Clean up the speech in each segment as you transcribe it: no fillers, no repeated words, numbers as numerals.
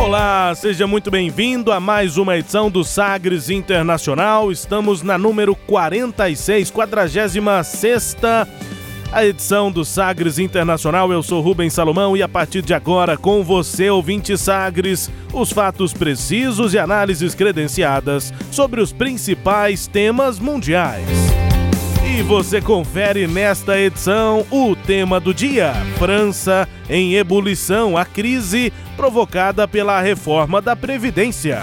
Olá, seja muito bem-vindo a mais uma edição do Sagres Internacional. Estamos na número 46, 46ª a edição do Sagres Internacional. Eu sou Rubens Salomão e a partir de agora, com você, ouvinte Sagres, os fatos precisos e análises credenciadas sobre os principais temas mundiais. E você confere nesta edição o tema do dia: França em ebulição, a crise provocada pela reforma da Previdência.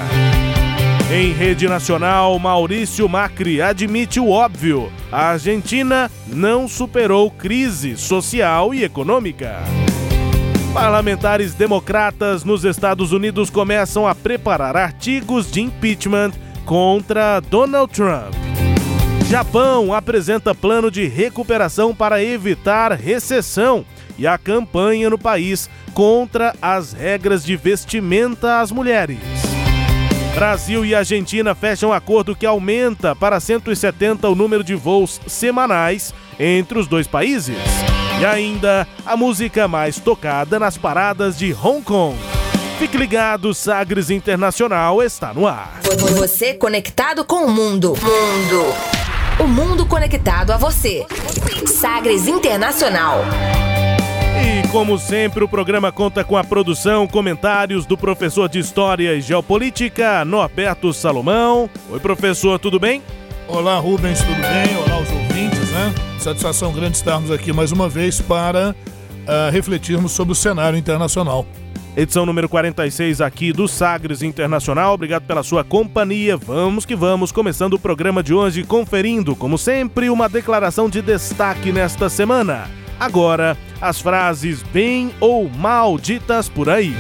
Em rede nacional, Maurício Macri admite o óbvio: a Argentina não superou crise social e econômica. Parlamentares democratas nos Estados Unidos começam a preparar artigos de impeachment contra Donald Trump. Japão apresenta plano de recuperação para evitar recessão e a campanha no país contra as regras de vestimenta às mulheres. Brasil e Argentina fecham acordo que aumenta para 170 o número de voos semanais entre os dois países. E ainda, a música mais tocada nas paradas de Hong Kong. Fique ligado, Sagres Internacional está no ar. Você conectado com o mundo. O mundo conectado a você. Sagres Internacional. E, como sempre, o programa conta com a produção, comentários do professor de História e Geopolítica, Norberto Salomão. Oi, professor, tudo bem? Olá, Rubens, tudo bem? Olá, os ouvintes, né? Satisfação grande estarmos aqui mais uma vez para refletirmos sobre o cenário internacional. Edição número 46 aqui do Sagres Internacional. Obrigado pela sua companhia. Vamos que vamos, começando o programa de hoje conferindo, como sempre, uma declaração de destaque nesta semana. Agora, as frases bem ou mal ditas por aí.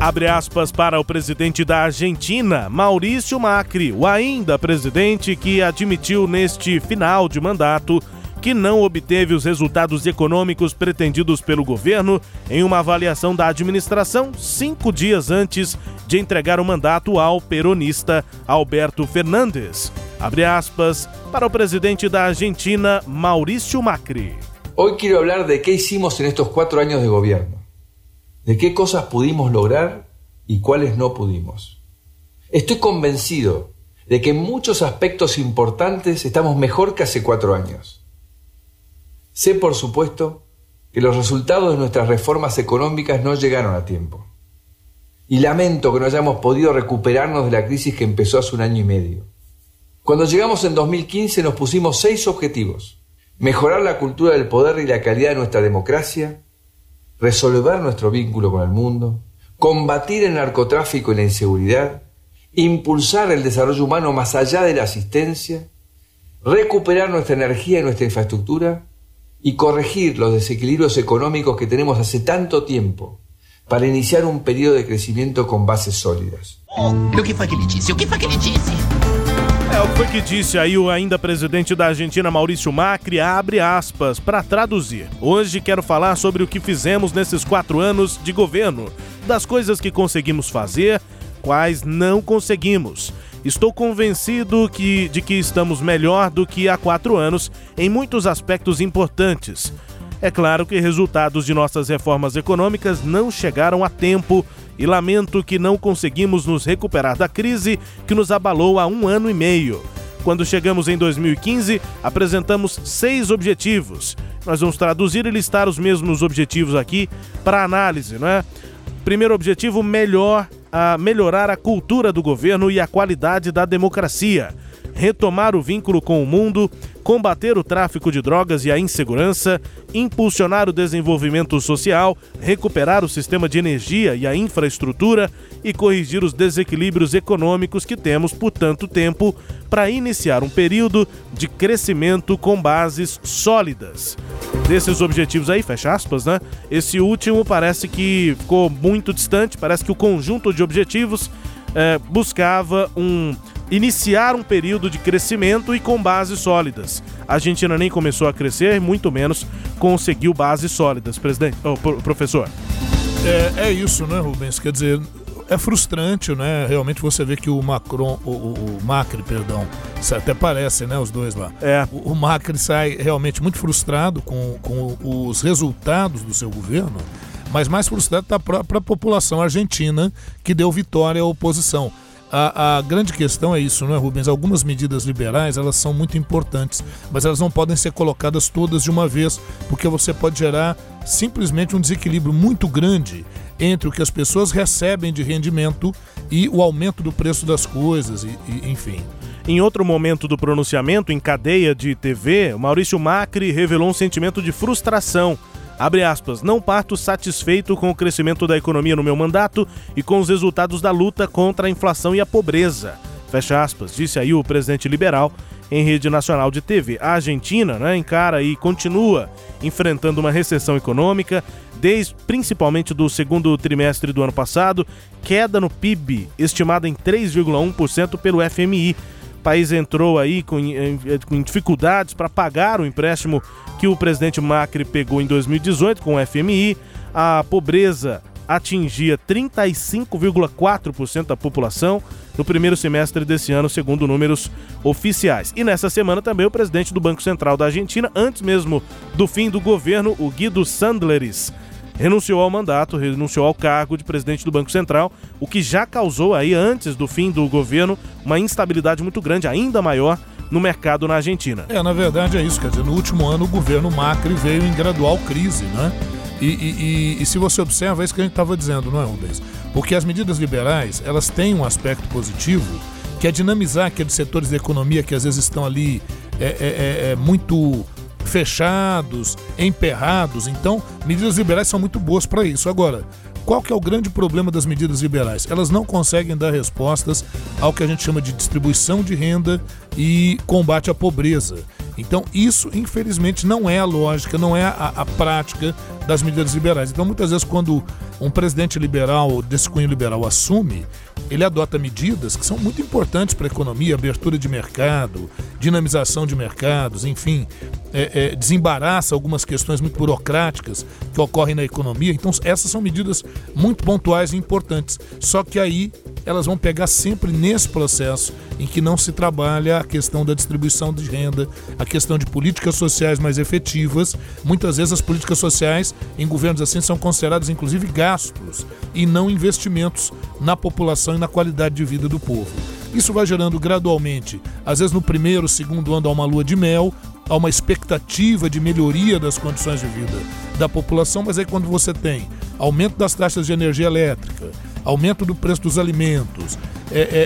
Abre aspas para o presidente da Argentina, Maurício Macri, o ainda presidente que admitiu neste final de mandato que não obteve os resultados econômicos pretendidos pelo governo em uma avaliação da administração 5 dias antes de entregar o mandato ao peronista Alberto Fernandes. Abre aspas para o presidente da Argentina, Maurício Macri. Hoy quiero hablar de qué hicimos en estos 4 años de gobierno, de qué cosas pudimos lograr y cuáles no pudimos. Estoy convencido de que en muchos aspectos importantes estamos mejor que hace 4 años. Sé, por supuesto, que los resultados de nuestras reformas económicas no llegaron a tiempo. Y lamento que no hayamos podido recuperarnos de la crisis que empezó hace 1 año y medio. Cuando llegamos en 2015 nos pusimos 6 objetivos. Mejorar la cultura del poder y la calidad de nuestra democracia, resolver nuestro vínculo con el mundo, combatir el narcotráfico y la inseguridad, impulsar el desarrollo humano más allá de la asistencia, recuperar nuestra energía y nuestra infraestructura, y corregir los desequilibrios económicos que tenemos hace tanto tiempo para iniciar un período de crecimiento con bases sólidas. O que foi que ele disse? O que foi que disse aí o ainda presidente da Argentina, Maurício Macri, abre aspas, para traduzir. Hoje quero falar sobre o que fizemos nesses 4 anos de governo, das coisas que conseguimos fazer, quais não conseguimos. Estou convencido de que estamos melhor do que há 4 anos em muitos aspectos importantes. É claro que resultados de nossas reformas econômicas não chegaram a tempo e lamento que não conseguimos nos recuperar da crise que nos abalou há 1 ano e meio. Quando chegamos em 2015, apresentamos 6 objetivos. Nós vamos traduzir e listar os mesmos objetivos aqui para análise, não é? Primeiro objetivo, melhorar a cultura do governo e a qualidade da democracia. retomar o vínculo com o mundo, combater o tráfico de drogas e a insegurança, impulsionar o desenvolvimento social, recuperar o sistema de energia e a infraestrutura e corrigir os desequilíbrios econômicos que temos por tanto tempo para iniciar um período de crescimento com bases sólidas. Desses objetivos aí, fecha aspas, né? Esse último parece que ficou muito distante, parece que o conjunto de objetivos buscava iniciar um período de crescimento e com bases sólidas. A Argentina nem começou a crescer, muito menos conseguiu bases sólidas, presidente, professor. É isso, né, Rubens? Quer dizer, é frustrante, né? Realmente você vê que o Macri, até parece, né, os dois lá. O Macri sai realmente muito frustrado com os resultados do seu governo, mas mais frustrado está a própria população argentina, que deu vitória à oposição. A grande questão é isso, não é, Rubens? Algumas medidas liberais, elas são muito importantes, mas elas não podem ser colocadas todas de uma vez, porque você pode gerar simplesmente um desequilíbrio muito grande entre o que as pessoas recebem de rendimento e o aumento do preço das coisas, enfim. Em outro momento do pronunciamento, em cadeia de TV, Maurício Macri revelou um sentimento de frustração. Abre aspas, não parto satisfeito com o crescimento da economia no meu mandato e com os resultados da luta contra a inflação e a pobreza. Fecha aspas, disse aí o presidente liberal em rede nacional de TV. A Argentina, né, encara e continua enfrentando uma recessão econômica, desde principalmente do segundo trimestre do ano passado, queda no PIB, estimada em 3,1% pelo FMI. O país entrou aí com dificuldades para pagar o empréstimo que o presidente Macri pegou em 2018 com o FMI. A pobreza atingia 35,4% da população no primeiro semestre desse ano, segundo números oficiais. E nessa semana também o presidente do Banco Central da Argentina, antes mesmo do fim do governo, o Guido Sandleris, renunciou ao mandato, renunciou ao cargo de presidente do Banco Central, o que já causou aí, antes do fim do governo, uma instabilidade muito grande, ainda maior, no mercado na Argentina. Na verdade é isso, quer dizer, no último ano o governo Macri veio em gradual crise, né? E se você observa, é isso que a gente estava dizendo, não é, Rubens? Porque as medidas liberais, elas têm um aspecto positivo, que é dinamizar aqueles setores da economia que às vezes estão ali muito fechados, emperrados. Então, medidas liberais são muito boas para isso. Agora, qual que é o grande problema das medidas liberais? Elas não conseguem dar respostas ao que a gente chama de distribuição de renda e combate à pobreza. Então, isso, infelizmente, não é a lógica, não é a prática das medidas liberais. Então, muitas vezes, quando um presidente liberal, desse cunho liberal, assume, ele adota medidas que são muito importantes para a economia, abertura de mercado, dinamização de mercados, enfim, desembaraça algumas questões muito burocráticas que ocorrem na economia. Então, essas são medidas muito pontuais e importantes. Só que aí elas vão pegar sempre nesse processo em que não se trabalha a questão da distribuição de renda, a questão de políticas sociais mais efetivas. Muitas vezes as políticas sociais em governos assim são consideradas inclusive gastos e não investimentos na população e na qualidade de vida do povo. Isso vai gerando gradualmente, às vezes no primeiro, segundo ano há uma lua de mel, há uma expectativa de melhoria das condições de vida da população, mas aí quando você tem aumento das taxas de energia elétrica, aumento do preço dos alimentos,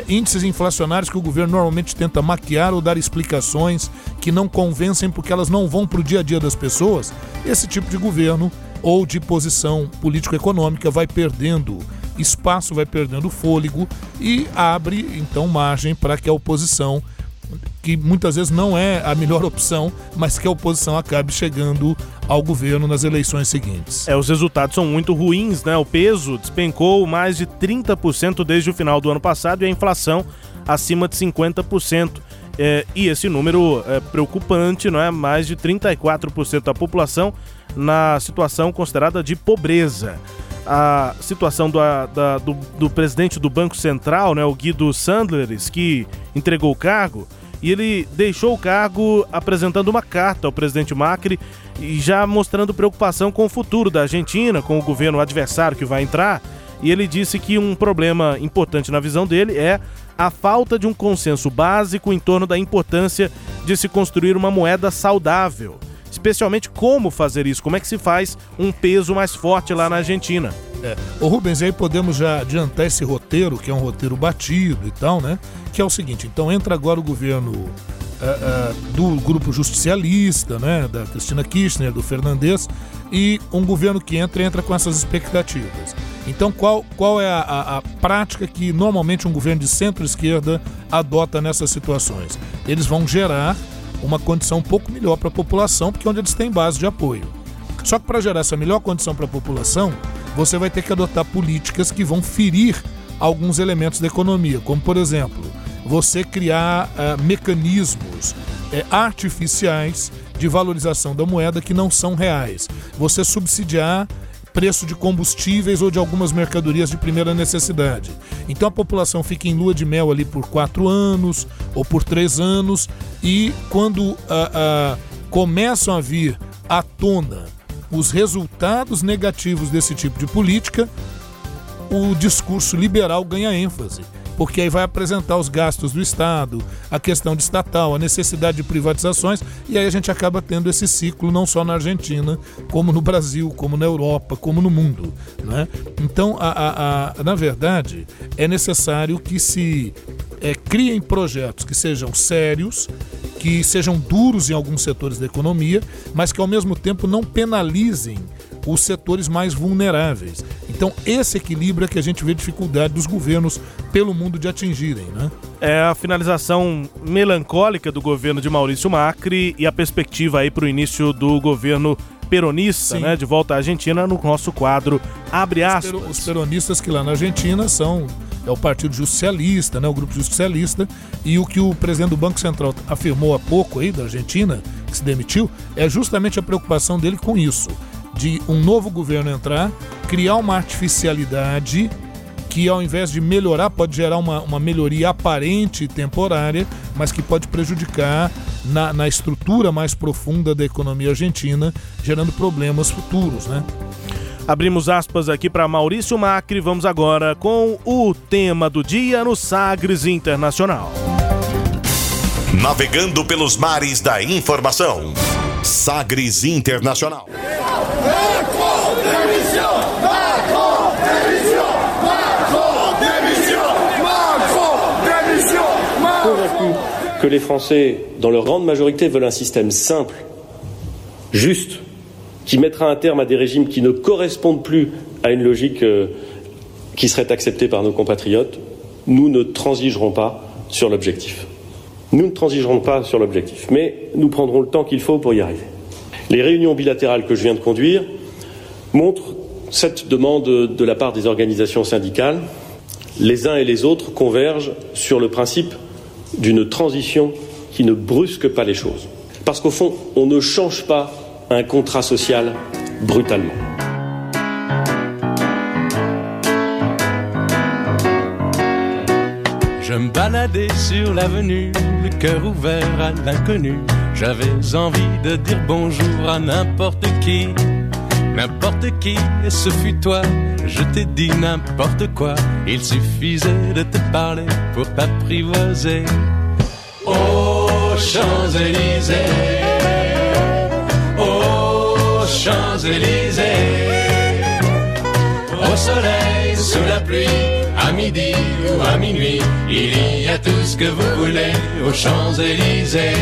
índices inflacionários que o governo normalmente tenta maquiar ou dar explicações que não convencem porque elas não vão para o dia a dia das pessoas, esse tipo de governo ou de posição político-econômica vai perdendo espaço, vai perdendo fôlego e abre, então, margem para que a oposição, que muitas vezes não é a melhor opção, mas que a oposição acabe chegando ao governo nas eleições seguintes. Os resultados são muito ruins, né? O peso despencou mais de 30% desde o final do ano passado e a inflação acima de 50%. E esse número é preocupante, não é? Mais de 34% da população na situação considerada de pobreza. A situação do presidente do Banco Central, né, o Guido Sandleris, que entregou o cargo, e ele deixou o cargo apresentando uma carta ao presidente Macri e já mostrando preocupação com o futuro da Argentina, com o governo adversário que vai entrar. E ele disse que um problema importante na visão dele é a falta de um consenso básico em torno da importância de se construir uma moeda saudável. especialmente como fazer isso, como é que se faz um peso mais forte lá na Argentina. É. Ô Rubens, aí podemos já adiantar esse roteiro, que é um roteiro batido e tal, né? Que é o seguinte, então entra agora o governo do grupo justicialista, né? Da Cristina Kirchner, do Fernandes, e um governo que entra com essas expectativas. Então qual é a prática que normalmente um governo de centro-esquerda adota nessas situações? Eles vão gerar uma condição um pouco melhor para a população, porque é onde eles têm base de apoio. Só que para gerar essa melhor condição para a população, você vai ter que adotar políticas que vão ferir alguns elementos da economia, como, por exemplo, você criar mecanismos artificiais de valorização da moeda que não são reais. Você subsidiar preço de combustíveis ou de algumas mercadorias de primeira necessidade. Então a população fica em lua de mel ali por 4 anos ou por 3 anos, e quando começam a vir à tona os resultados negativos desse tipo de política, o discurso liberal ganha ênfase, porque aí vai apresentar os gastos do Estado, a questão de estatal, a necessidade de privatizações, e aí a gente acaba tendo esse ciclo não só na Argentina, como no Brasil, como na Europa, como no mundo, né? Então, na verdade, é necessário que se criem projetos que sejam sérios, que sejam duros em alguns setores da economia, mas que ao mesmo tempo não penalizem os setores mais vulneráveis. Então esse equilíbrio é que a gente vê dificuldade dos governos pelo mundo de atingirem, né? É a finalização melancólica do governo de Maurício Macri e a perspectiva aí para o início do governo peronista, né, de volta à Argentina, no nosso quadro Abre Aspas. Os peronistas, que lá na Argentina são... é o Partido Justicialista, né, o Grupo Justicialista, e o que o presidente do Banco Central afirmou há pouco aí, da Argentina, que se demitiu, é justamente a preocupação dele com isso, de um novo governo entrar, criar uma artificialidade que, ao invés de melhorar, pode gerar uma melhoria aparente e temporária, mas que pode prejudicar na estrutura mais profunda da economia argentina, gerando problemas futuros, né? Abrimos aspas aqui para Maurício Macri. Vamos agora com o tema do dia no Sagres Internacional. Navegando pelos mares da informação. Sagres Internacional. Que les Français, dans leur grande majorité, veulent un système simple, juste, qui mettra un terme à des régimes qui ne correspondent plus à une logique qui serait acceptée par nos compatriotes, nous ne transigerons pas sur l'objectif. Nous ne transigerons pas sur l'objectif, mais nous prendrons le temps qu'il faut pour y arriver. Les réunions bilatérales que je viens de conduire montrent cette demande de la part des organisations syndicales. Les uns et les autres convergent sur le principe d'une transition qui ne brusque pas les choses. Parce qu'au fond, on ne change pas um contrato social brutalmente. Je me baladais sur l'avenue, le cœur ouvert à l'inconnu. J'avais envie de dire bonjour à n'importe qui, et ce fut toi. Je t'ai dit n'importe quoi, il suffisait de te parler pour t'apprivoiser. Oh, Champs-Élysées! Champs-Élysées, au soleil, sous la pluie, à midi ou à minuit, il y a tout ce que vous voulez aux Champs-Élysées.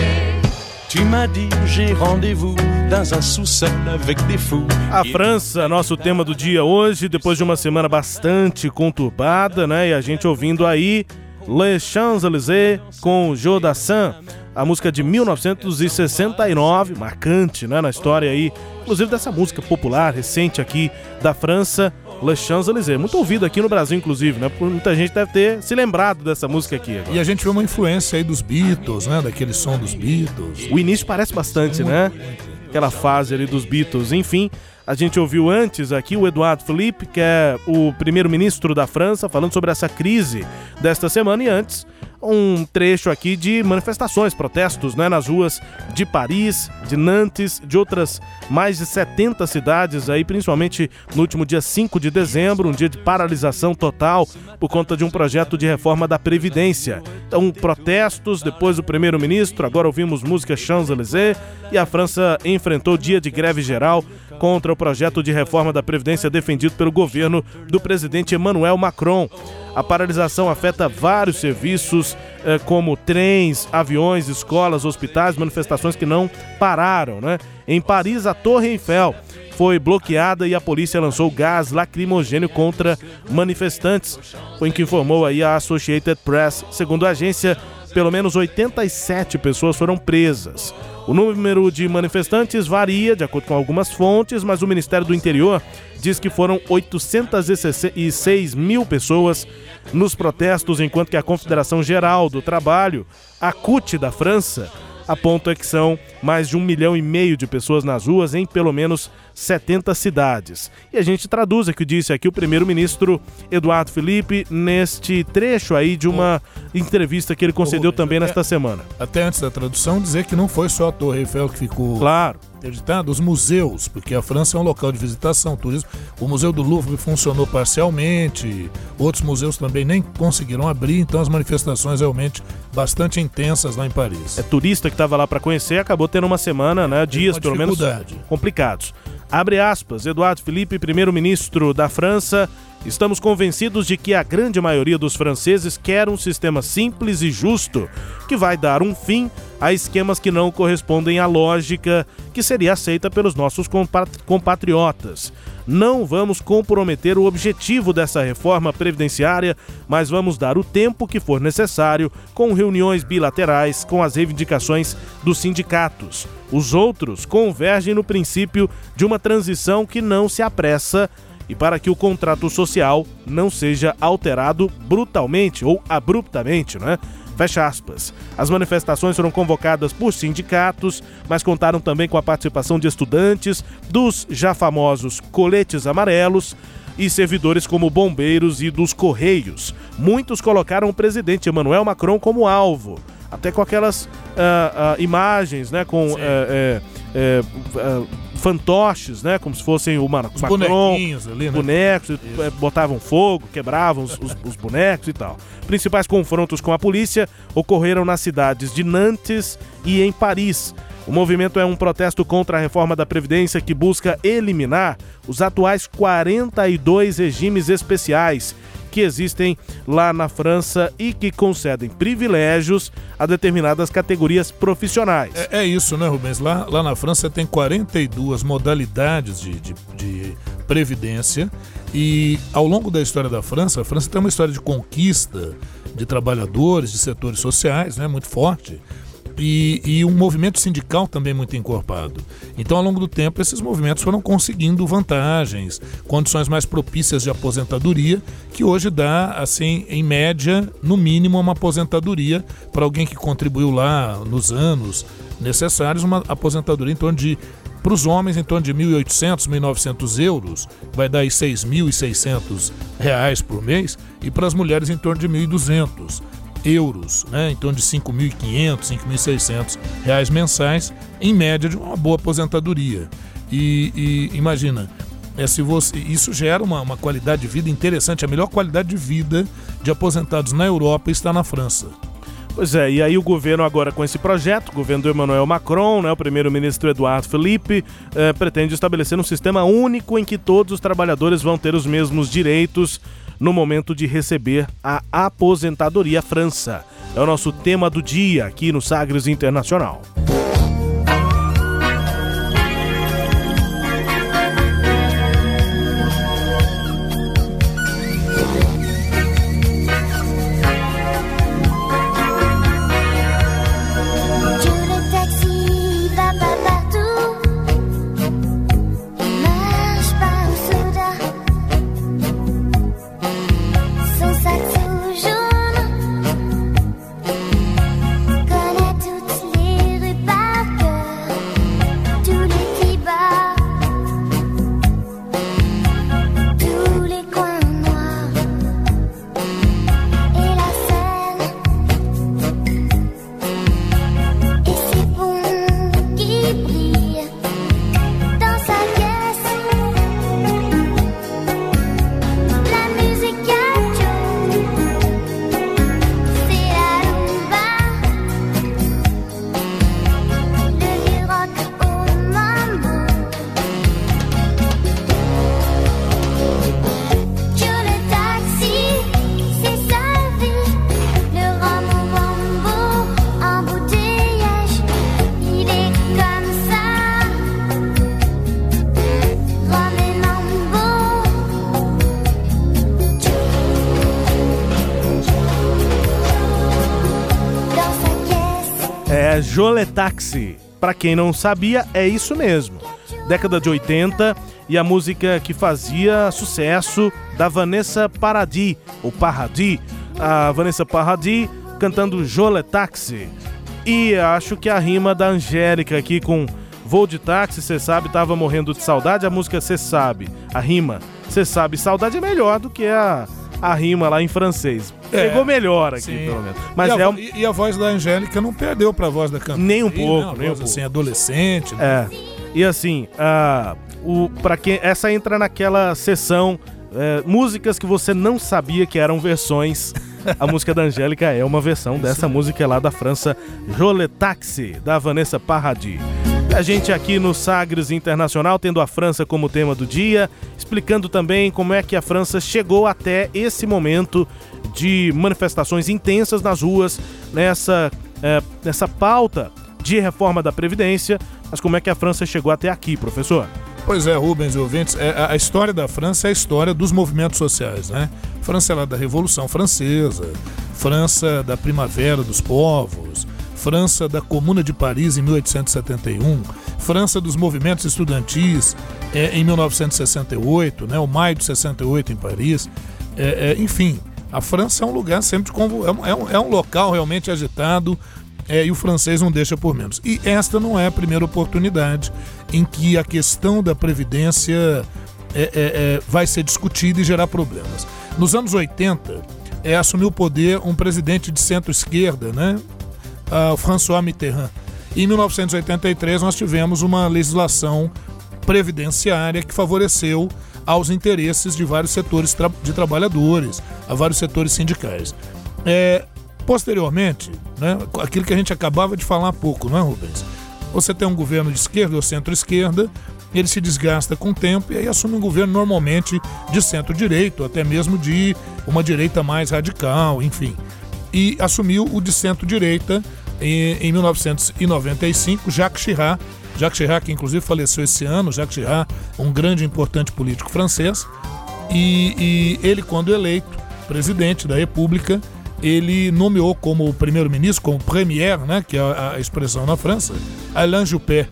Tu m'as dit, j'ai rendez-vous dans un sous-sol avec des fous. A França, nosso tema do dia hoje, depois de uma semana bastante conturbada, né? E a gente ouvindo aí Les Champs-Élysées com Joe Dassin, a música de 1969, marcante, né, na história aí, inclusive dessa música popular recente aqui da França, Les Champs-Élysées, muito ouvida aqui no Brasil, inclusive, né? Muita gente deve ter se lembrado dessa música aqui agora. E a gente vê uma influência aí dos Beatles, né, daquele som dos Beatles. O início parece bastante, né? Aquela fase ali dos Beatles, enfim. A gente ouviu antes aqui o Édouard Philippe, que é o primeiro-ministro da França, falando sobre essa crise desta semana, e antes um trecho aqui de manifestações, protestos, né, nas ruas de Paris, de Nantes, de outras mais de 70 cidades, aí, principalmente no último dia 5 de dezembro, um dia de paralisação total por conta de um projeto de reforma da Previdência, Então, protestos, depois o primeiro-ministro, agora ouvimos música Champs-Élysées, e a França enfrentou dia de greve geral contra o projeto de reforma da Previdência defendido pelo governo do presidente Emmanuel Macron. A paralisação afeta vários serviços, como trens, aviões, escolas, hospitais, manifestações que não pararam, né? Em Paris, a Torre Eiffel foi bloqueada e a polícia lançou gás lacrimogêneo contra manifestantes. Foi o que informou aí a Associated Press. Segundo a agência, pelo menos 87 pessoas foram presas. O número de manifestantes varia, de acordo com algumas fontes, mas o Ministério do Interior diz que foram 816 mil pessoas nos protestos, enquanto que a Confederação Geral do Trabalho, a CUT da França, aponta que são mais de 1,5 milhão de pessoas nas ruas em pelo menos 70 cidades. E a gente traduz o que disse aqui o primeiro-ministro Édouard Philippe neste trecho aí de uma entrevista que ele concedeu também nesta semana. Até antes da tradução, dizer que não foi só a Torre Eiffel que ficou... Claro. Interditado, os museus, porque a França é um local de visitação, turismo. O Museu do Louvre funcionou parcialmente, outros museus também nem conseguiram abrir, então as manifestações realmente bastante intensas lá em Paris. É turista que estava lá para conhecer, acabou tendo uma semana, né, dias pelo menos complicados. Abre aspas, Édouard Philippe, primeiro-ministro da França: estamos convencidos de que a grande maioria dos franceses quer um sistema simples e justo, que vai dar um fim a esquemas que não correspondem à lógica que seria aceita pelos nossos compatriotas. Não vamos comprometer o objetivo dessa reforma previdenciária, mas vamos dar o tempo que for necessário, com reuniões bilaterais, com as reivindicações dos sindicatos. Os outros convergem no princípio de uma transição que não se apressa e para que o contrato social não seja alterado brutalmente ou abruptamente, né? Fecha aspas. As manifestações foram convocadas por sindicatos, mas contaram também com a participação de estudantes, dos já famosos coletes amarelos e servidores como bombeiros e dos correios. Muitos colocaram o presidente Emmanuel Macron como alvo, até com aquelas imagens, né, com fantoches, né, como se fossem o Marcos Macron, ali, né? Bonecos, botavam fogo, quebravam os bonecos e tal. Principais confrontos com a polícia ocorreram nas cidades de Nantes e em Paris. O movimento é um protesto contra a reforma da Previdência que busca eliminar os atuais 42 regimes especiais que existem lá na França e que concedem privilégios a determinadas categorias profissionais. É isso, né, Rubens? Lá na França tem 42 modalidades de previdência e ao longo da história da França, a França tem uma história de conquista de trabalhadores, de setores sociais, né, muito forte. E um movimento sindical também muito encorpado. Então, ao longo do tempo, esses movimentos foram conseguindo vantagens, condições mais propícias de aposentadoria, que hoje dá, assim, em média, no mínimo, uma aposentadoria para alguém que contribuiu lá nos anos necessários, uma aposentadoria em torno de, para os homens, em torno de 1.800, 1.900 euros, vai dar aí 6.600 reais por mês, e para as mulheres em torno de 1.200. euros, né? Em torno de 5.500, 5.600 reais mensais, em média de uma boa aposentadoria. E imagina, se você, isso gera uma qualidade de vida interessante. A melhor qualidade de vida de aposentados na Europa está na França. Pois é, e aí o governo agora com esse projeto, o governo do Emmanuel Macron, né, o primeiro-ministro Édouard Philippe, pretende estabelecer um sistema único em que todos os trabalhadores vão ter os mesmos direitos no momento de receber a aposentadoria. França é o nosso tema do dia aqui no Sagres Internacional. É joletaxi. Pra quem não sabia, é isso mesmo. Década de 80 e a música que fazia sucesso da Vanessa Paradis, ou Paradis. A Vanessa Paradis cantando joletaxi. E acho que a rima da Angélica aqui com voo de táxi, cê sabe, tava morrendo de saudade. A música cê sabe, a rima cê sabe, saudade é melhor do que a rima lá em francês. Pegou melhor aqui, sim, pelo menos. Mas e a voz da Angélica não perdeu pra voz da cantora. Nem um pouco, não, nem um pouco. Assim, adolescente. Né? É. E assim, pra quem, essa entra naquela sessão músicas que você não sabia que eram versões. A música da Angélica é uma versão dessa música lá da França, Joletaxi, da Vanessa Paradis. A gente aqui no Sagres Internacional, tendo a França como tema do dia, explicando também como é que a França chegou até esse momento de manifestações intensas nas ruas, nessa pauta de reforma da Previdência, mas como é que a França chegou até aqui, professor? Pois é, Rubens e ouvintes, a história da França é a história dos movimentos sociais, né? França é lá da Revolução Francesa, França da Primavera dos Povos, França da Comuna de Paris em 1871, França dos movimentos estudantis em 1968, né? O maio de 68 em Paris, enfim, a França é um lugar sempre é um local realmente agitado, e o francês não deixa por menos. E esta não é a primeira oportunidade em que a questão da Previdência vai ser discutida e gerar problemas. Nos anos 80, assumiu o poder um presidente de centro-esquerda, né? François Mitterrand. Em 1983, nós tivemos uma legislação previdenciária que favoreceu aos interesses de vários setores de trabalhadores, a vários setores sindicais. Posteriormente, né, aquilo que a gente acabava de falar há pouco, não é, Rubens? Você tem um governo de esquerda ou centro-esquerda, ele se desgasta com o tempo e aí assume um governo normalmente de centro-direito, até mesmo de uma direita mais radical, enfim. E assumiu o de centro-direita em 1995, Jacques Chirac. Jacques Chirac, que inclusive faleceu esse ano. Jacques Chirac, um grande e importante político francês. E ele, quando eleito presidente da República, ele nomeou como primeiro-ministro, como premier, né, que é a expressão na França, Alain Juppé.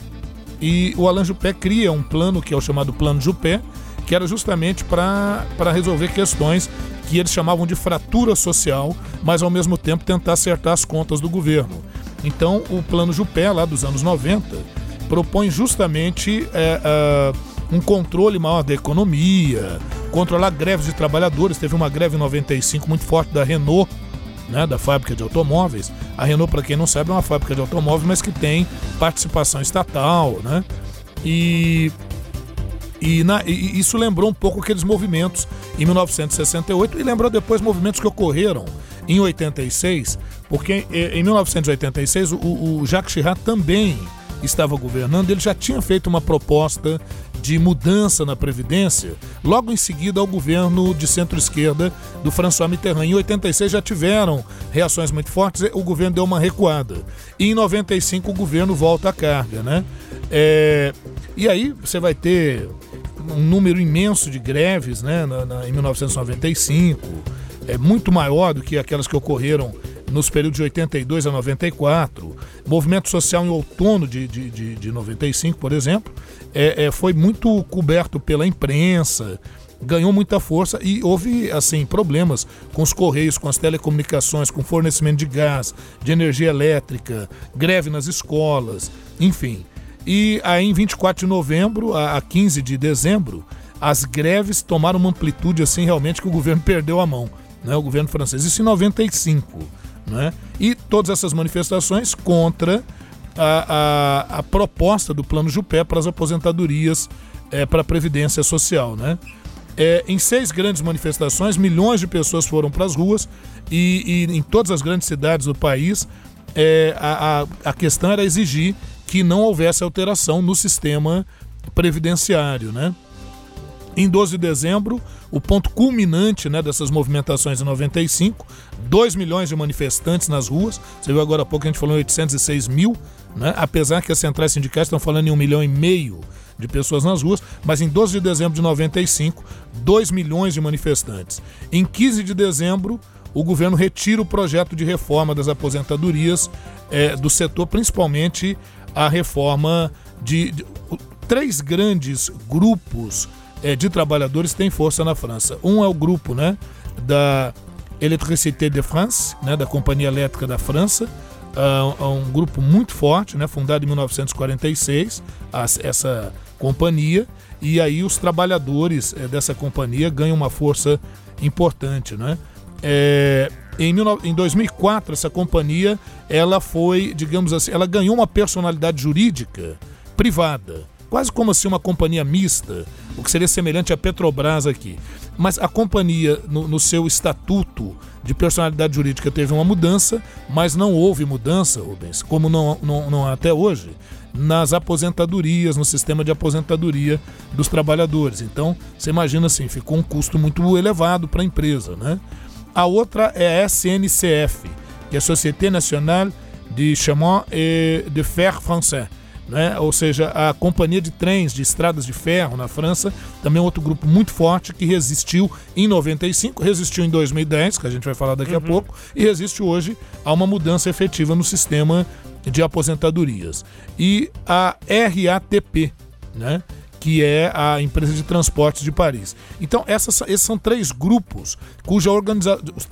E o Alain Juppé cria um plano que é o chamado Plano Juppé, que era justamente para resolver questões que eles chamavam de fratura social, mas ao mesmo tempo tentar acertar as contas do governo. Então o Plano Juppé, lá dos anos 90, propõe justamente um controle maior da economia, controlar greves de trabalhadores. Teve uma greve em 95 muito forte da Renault, né, da fábrica de automóveis. A Renault, para quem não sabe, é uma fábrica de automóveis, mas que tem participação estatal, né? E isso lembrou um pouco aqueles movimentos em 1968 e lembrou depois movimentos que ocorreram em 86, porque em 1986 o Jacques Chirac também estava governando. Ele já tinha feito uma proposta de mudança na Previdência logo em seguida ao governo de centro-esquerda do François Mitterrand. Em 86 já tiveram reações muito fortes, o governo deu uma recuada. E em 95 o governo volta à carga, né? E aí você vai ter um número imenso de greves, né, em 1995, muito maior do que aquelas que ocorreram nos períodos de 82 a 94, movimento social em outono de 95, por exemplo, foi muito coberto pela imprensa, ganhou muita força e houve, assim, problemas com os correios, com as telecomunicações, com fornecimento de gás, de energia elétrica, greve nas escolas, enfim. E aí, em 24 de novembro a 15 de dezembro, as greves tomaram uma amplitude, assim, realmente que o governo perdeu a mão, né? O governo francês, isso em 95, né? E todas essas manifestações contra a proposta do Plano Juppé para as aposentadorias, para a Previdência Social, né? Em 6 grandes manifestações, milhões de pessoas foram para as ruas e em todas as grandes cidades do país, a questão era exigir que não houvesse alteração no sistema previdenciário, né? Em 12 de dezembro, o ponto culminante, né, dessas movimentações em 95, 2 milhões de manifestantes nas ruas. Você viu agora há pouco que a gente falou em 806 mil, né? Apesar que as centrais sindicais estão falando em 1,5 milhão de pessoas nas ruas, mas em 12 de dezembro de 95, 2 milhões de manifestantes. Em 15 de dezembro, o governo retira o projeto de reforma das aposentadorias do setor, principalmente a reforma de três grandes grupos de trabalhadores que têm força na França. Um é o grupo da Électricité de France, da Companhia Elétrica da França, um grupo muito forte, fundado em 1946, essa companhia, e aí os trabalhadores dessa companhia ganham uma força importante, Em 2004, essa companhia, ela foi, digamos assim, ela ganhou uma personalidade jurídica privada, quase como assim uma companhia mista, o que seria semelhante à Petrobras aqui. Mas a companhia, no seu estatuto de personalidade jurídica, teve uma mudança, mas não houve mudança, Rubens, como não há até hoje, nas aposentadorias, no sistema de aposentadoria dos trabalhadores. Então, você imagina assim, ficou um custo muito elevado para a empresa, A outra é a SNCF, que é a Société Nationale de Chemin et de Fer Français, ou seja, a companhia de trens de estradas de ferro na França, também é outro grupo muito forte que resistiu em 95, resistiu em 2010, que a gente vai falar daqui a pouco, e resiste hoje a uma mudança efetiva no sistema de aposentadorias. E a RATP, que é a empresa de transportes de Paris. Então, esses são três grupos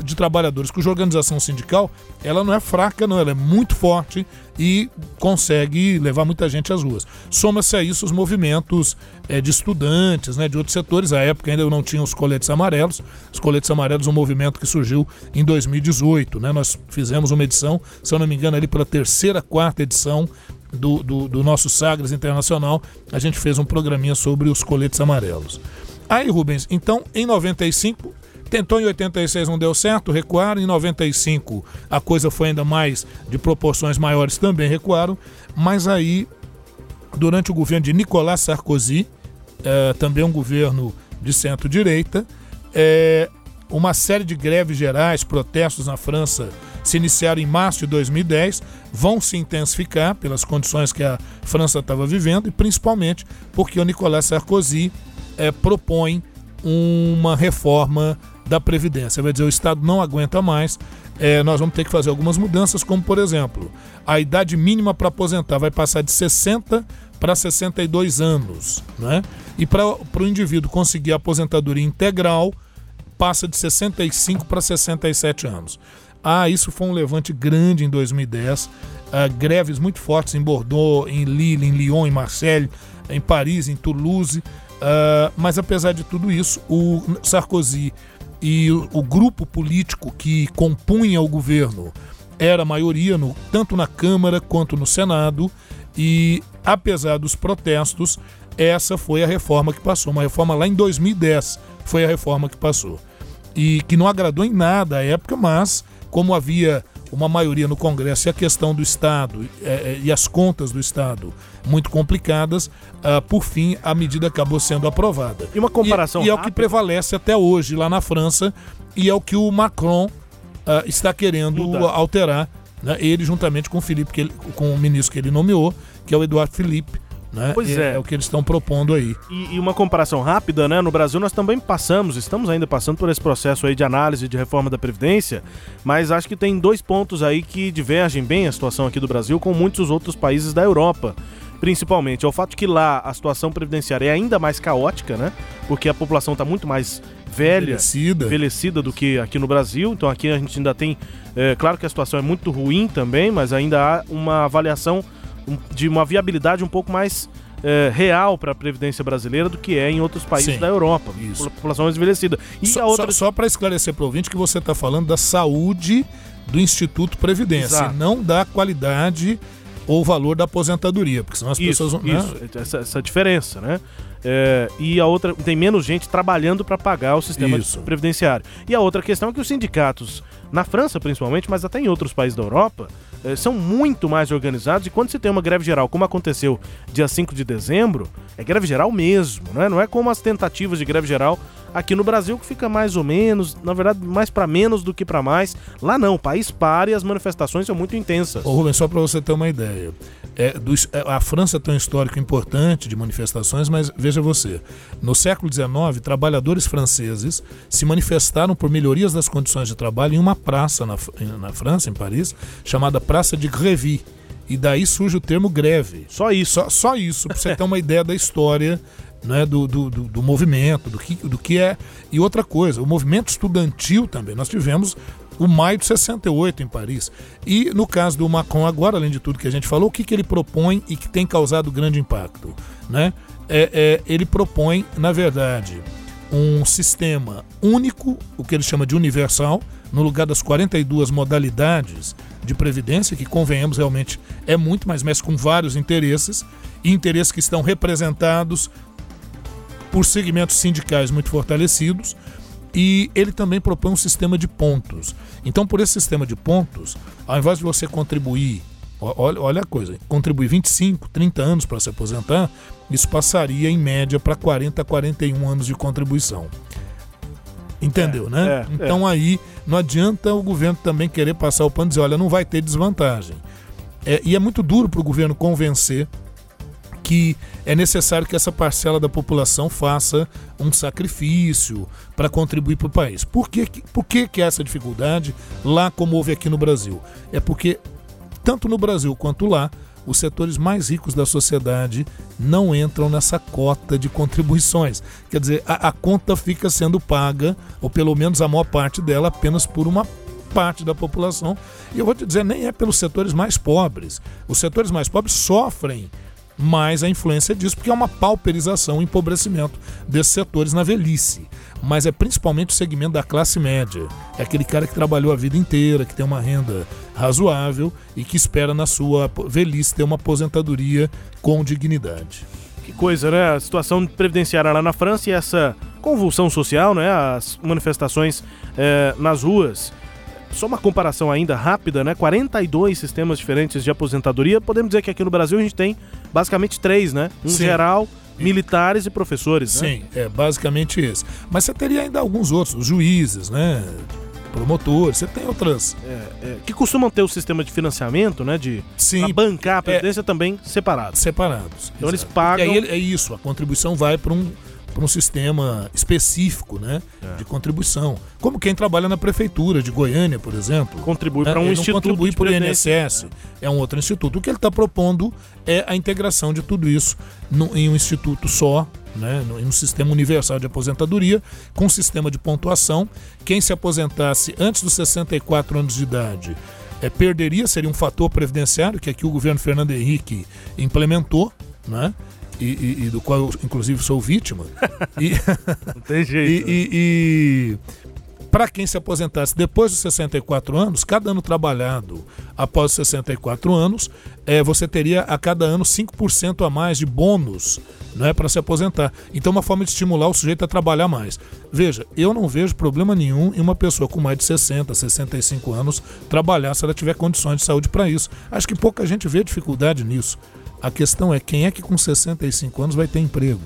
de trabalhadores cuja organização sindical, ela não é fraca, não, ela é muito forte e consegue levar muita gente às ruas. Soma-se a isso os movimentos de estudantes, de outros setores. À época ainda não tinha os coletes amarelos. Os coletes amarelos é um movimento que surgiu em 2018. Nós fizemos uma edição, se eu não me engano, ali pela terceira, quarta edição do nosso Sagres Internacional, a gente fez um programinha sobre os coletes amarelos. Aí, Rubens, então, em 95, tentou em 86, não deu certo, recuaram. Em 95, a coisa foi ainda mais de proporções maiores, também recuaram. Mas aí, durante o governo de Nicolas Sarkozy, também um governo de centro-direita, uma série de greves gerais, protestos na França, se iniciaram em março de 2010, vão se intensificar pelas condições que a França estava vivendo e principalmente porque o Nicolas Sarkozy propõe uma reforma da Previdência. Vai dizer, o Estado não aguenta mais, nós vamos ter que fazer algumas mudanças, como, por exemplo, a idade mínima para aposentar vai passar de 60 para 62 anos, E para o indivíduo conseguir a aposentadoria integral, passa de 65 para 67 anos. Isso foi um levante grande em 2010, greves muito fortes em Bordeaux, em Lille, em Lyon, em Marseille, em Paris, em Toulouse, mas apesar de tudo isso, o Sarkozy e o grupo político que compunha o governo era a maioria, tanto na Câmara quanto no Senado, e apesar dos protestos, essa foi a reforma que passou, uma reforma lá em 2010 foi a reforma que passou, e que não agradou em nada à época, mas como havia uma maioria no Congresso e a questão do Estado e as contas do Estado muito complicadas, por fim a medida acabou sendo aprovada. E uma comparação é o que prevalece até hoje lá na França e é o que o Macron está querendo alterar, ele juntamente com o Philippe, com o ministro que ele nomeou, que é o Édouard Philippe. Pois é. É o que eles estão propondo aí. E uma comparação rápida, No Brasil nós também estamos ainda passando por esse processo aí de análise de reforma da Previdência, mas acho que tem dois pontos aí que divergem bem a situação aqui do Brasil com muitos outros países da Europa. Principalmente, é o fato que lá a situação previdenciária é ainda mais caótica, Porque a população está muito mais velha, envelhecida do que aqui no Brasil. Então aqui a gente ainda tem... claro que a situação é muito ruim também, mas ainda há uma avaliação de uma viabilidade um pouco mais real para a Previdência brasileira do que é em outros países da Europa, a população envelhecida. E só para esclarecer para o ouvinte que você está falando da saúde do Instituto Previdência, não da qualidade ou valor da aposentadoria, porque senão as pessoas... Essa diferença, e a outra, tem menos gente trabalhando para pagar o sistema previdenciário. E a outra questão é que os sindicatos, na França principalmente, mas até em outros países da Europa, são muito mais organizados, e quando se tem uma greve geral, como aconteceu dia 5 de dezembro, é greve geral mesmo, não é como as tentativas de greve geral aqui no Brasil, que fica mais ou menos, na verdade, mais para menos do que para mais. Lá não, o país para e as manifestações são muito intensas. Ô Rubens, só para você ter uma ideia, a França tem um histórico importante de manifestações, mas veja você, no século XIX, trabalhadores franceses se manifestaram por melhorias das condições de trabalho em uma praça na França, em Paris, chamada Praça de Grévy. E daí surge o termo greve. Só isso, para você ter uma ideia da história, né, do movimento, do que é. E outra coisa, o movimento estudantil também. Nós tivemos o maio de 68 em Paris. E no caso do Macron agora, além de tudo que a gente falou, o que ele propõe e que tem causado grande impacto? Né? Ele propõe, na verdade, um sistema único, o que ele chama de universal, no lugar das 42 modalidades de previdência, que convenhamos realmente é muito, mas mexe com vários interesses, e interesses que estão representados por segmentos sindicais muito fortalecidos, e ele também propõe um sistema de pontos. Então, por esse sistema de pontos, ao invés de você contribuir, olha a coisa, contribuir 25, 30 anos para se aposentar, isso passaria em média para 40, 41 anos de contribuição. Entendeu, né? Então aí não adianta o governo também querer passar o pano e dizer, olha, não vai ter desvantagem. E é muito duro para o governo convencer que é necessário que essa parcela da população faça um sacrifício para contribuir para o país. Por que há essa dificuldade lá como houve aqui no Brasil? É porque tanto no Brasil quanto lá, os setores mais ricos da sociedade não entram nessa cota de contribuições. Quer dizer, a conta fica sendo paga, ou pelo menos a maior parte dela, apenas por uma parte da população. E eu vou te dizer, nem é pelos setores mais pobres. Os setores mais pobres sofrem mais a influência disso, porque é uma pauperização, um empobrecimento desses setores na velhice. Mas é principalmente o segmento da classe média. É aquele cara que trabalhou a vida inteira, que tem uma renda razoável e que espera na sua velhice ter uma aposentadoria com dignidade. Que coisa, né? A situação previdenciária lá na França e essa convulsão social, né? As manifestações nas ruas. Só uma comparação ainda rápida, né? 42 sistemas diferentes de aposentadoria. Podemos dizer que aqui no Brasil a gente tem basicamente 3, né? Um Sim. geral, militares e professores, né? Sim, é basicamente esse. Mas você teria ainda alguns outros, os juízes, né? Promotores, você tem outras... que costumam ter o sistema de financiamento, né? De Sim, bancar a previdência também separados. Então eles pagam... E aí, é isso, a contribuição vai para um sistema específico, né, de contribuição. Como quem trabalha na prefeitura de Goiânia, por exemplo. Contribui para um instituto. Ele não contribui para o INSS, é um outro instituto. O que ele está propondo é a integração de tudo isso em um instituto só, né, em um sistema universal de aposentadoria, com um sistema de pontuação. Quem se aposentasse antes dos 64 anos de idade perderia, seria um fator previdenciário, que aqui o governo Fernando Henrique implementou, né? E do qual eu, inclusive, sou vítima. Não tem jeito. E para quem se aposentasse depois dos 64 anos, cada ano trabalhado após os 64 anos, você teria a cada ano 5% a mais de bônus, né, para se aposentar. Então, uma forma de estimular o sujeito a trabalhar mais. Veja, eu não vejo problema nenhum em uma pessoa com mais de 60, 65 anos trabalhar se ela tiver condições de saúde para isso. Acho que pouca gente vê dificuldade nisso. A questão é quem é que com 65 anos vai ter emprego.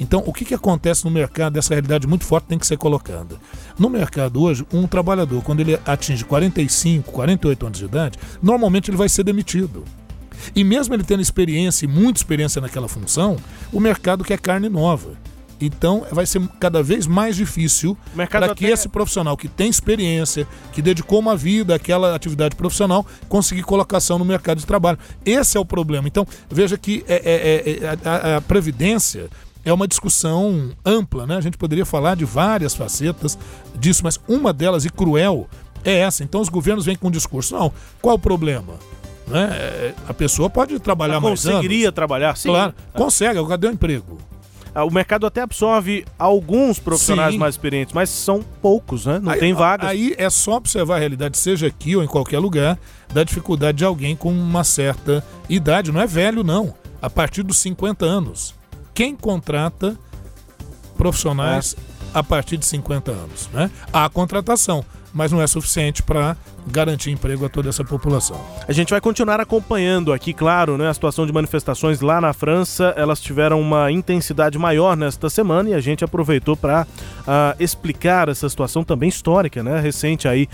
Então, o que acontece no mercado, essa realidade muito forte tem que ser colocada. No mercado hoje, um trabalhador, quando ele atinge 45, 48 anos de idade, normalmente ele vai ser demitido. E mesmo ele tendo experiência, e muita experiência naquela função, o mercado quer carne nova. Então, vai ser cada vez mais difícil para que esse profissional que tem experiência, que dedicou uma vida àquela atividade profissional, conseguir colocação no mercado de trabalho. Esse é o problema. Então, veja que a Previdência é uma discussão ampla, né? A gente poderia falar de várias facetas disso, mas uma delas, e cruel, é essa. Então, os governos vêm com um discurso. Não, qual o problema? Né? A pessoa pode trabalhar mais anos. Conseguiria trabalhar, sim. Claro, consegue. Cadê o emprego? O mercado até absorve alguns profissionais Sim. mais experientes, mas são poucos, né? Não tem vagas. Aí é só observar a realidade, seja aqui ou em qualquer lugar, da dificuldade de alguém com uma certa idade. Não é velho, não. A partir dos 50 anos. Quem contrata profissionais a partir de 50 anos, né? Há contratação, mas não é suficiente para garantir emprego a toda essa população. A gente vai continuar acompanhando aqui, claro, né, a situação de manifestações lá na França. Elas tiveram uma intensidade maior nesta semana e a gente aproveitou para explicar essa situação também histórica, né, recente aí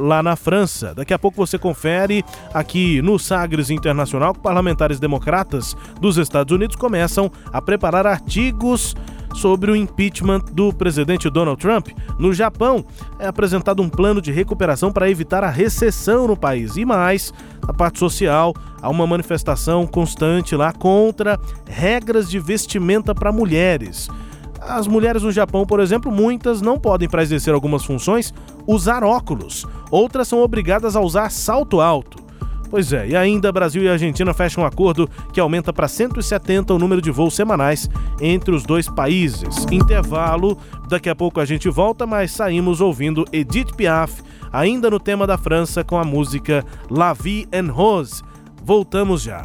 lá na França. Daqui a pouco você confere aqui no Sagres Internacional que parlamentares democratas dos Estados Unidos começam a preparar artigos sobre o impeachment do presidente Donald Trump. No Japão, é apresentado um plano de recuperação para evitar a recessão no país. E mais, na parte social, há uma manifestação constante lá contra regras de vestimenta para mulheres. As mulheres no Japão, por exemplo, muitas não podem, para exercer algumas funções, usar óculos. Outras são obrigadas a usar salto alto. Pois é, e ainda Brasil e Argentina fecham um acordo que aumenta para 170 o número de voos semanais entre os dois países. Intervalo, daqui a pouco a gente volta, mas saímos ouvindo Edith Piaf, ainda no tema da França, com a música La Vie en Rose. Voltamos já.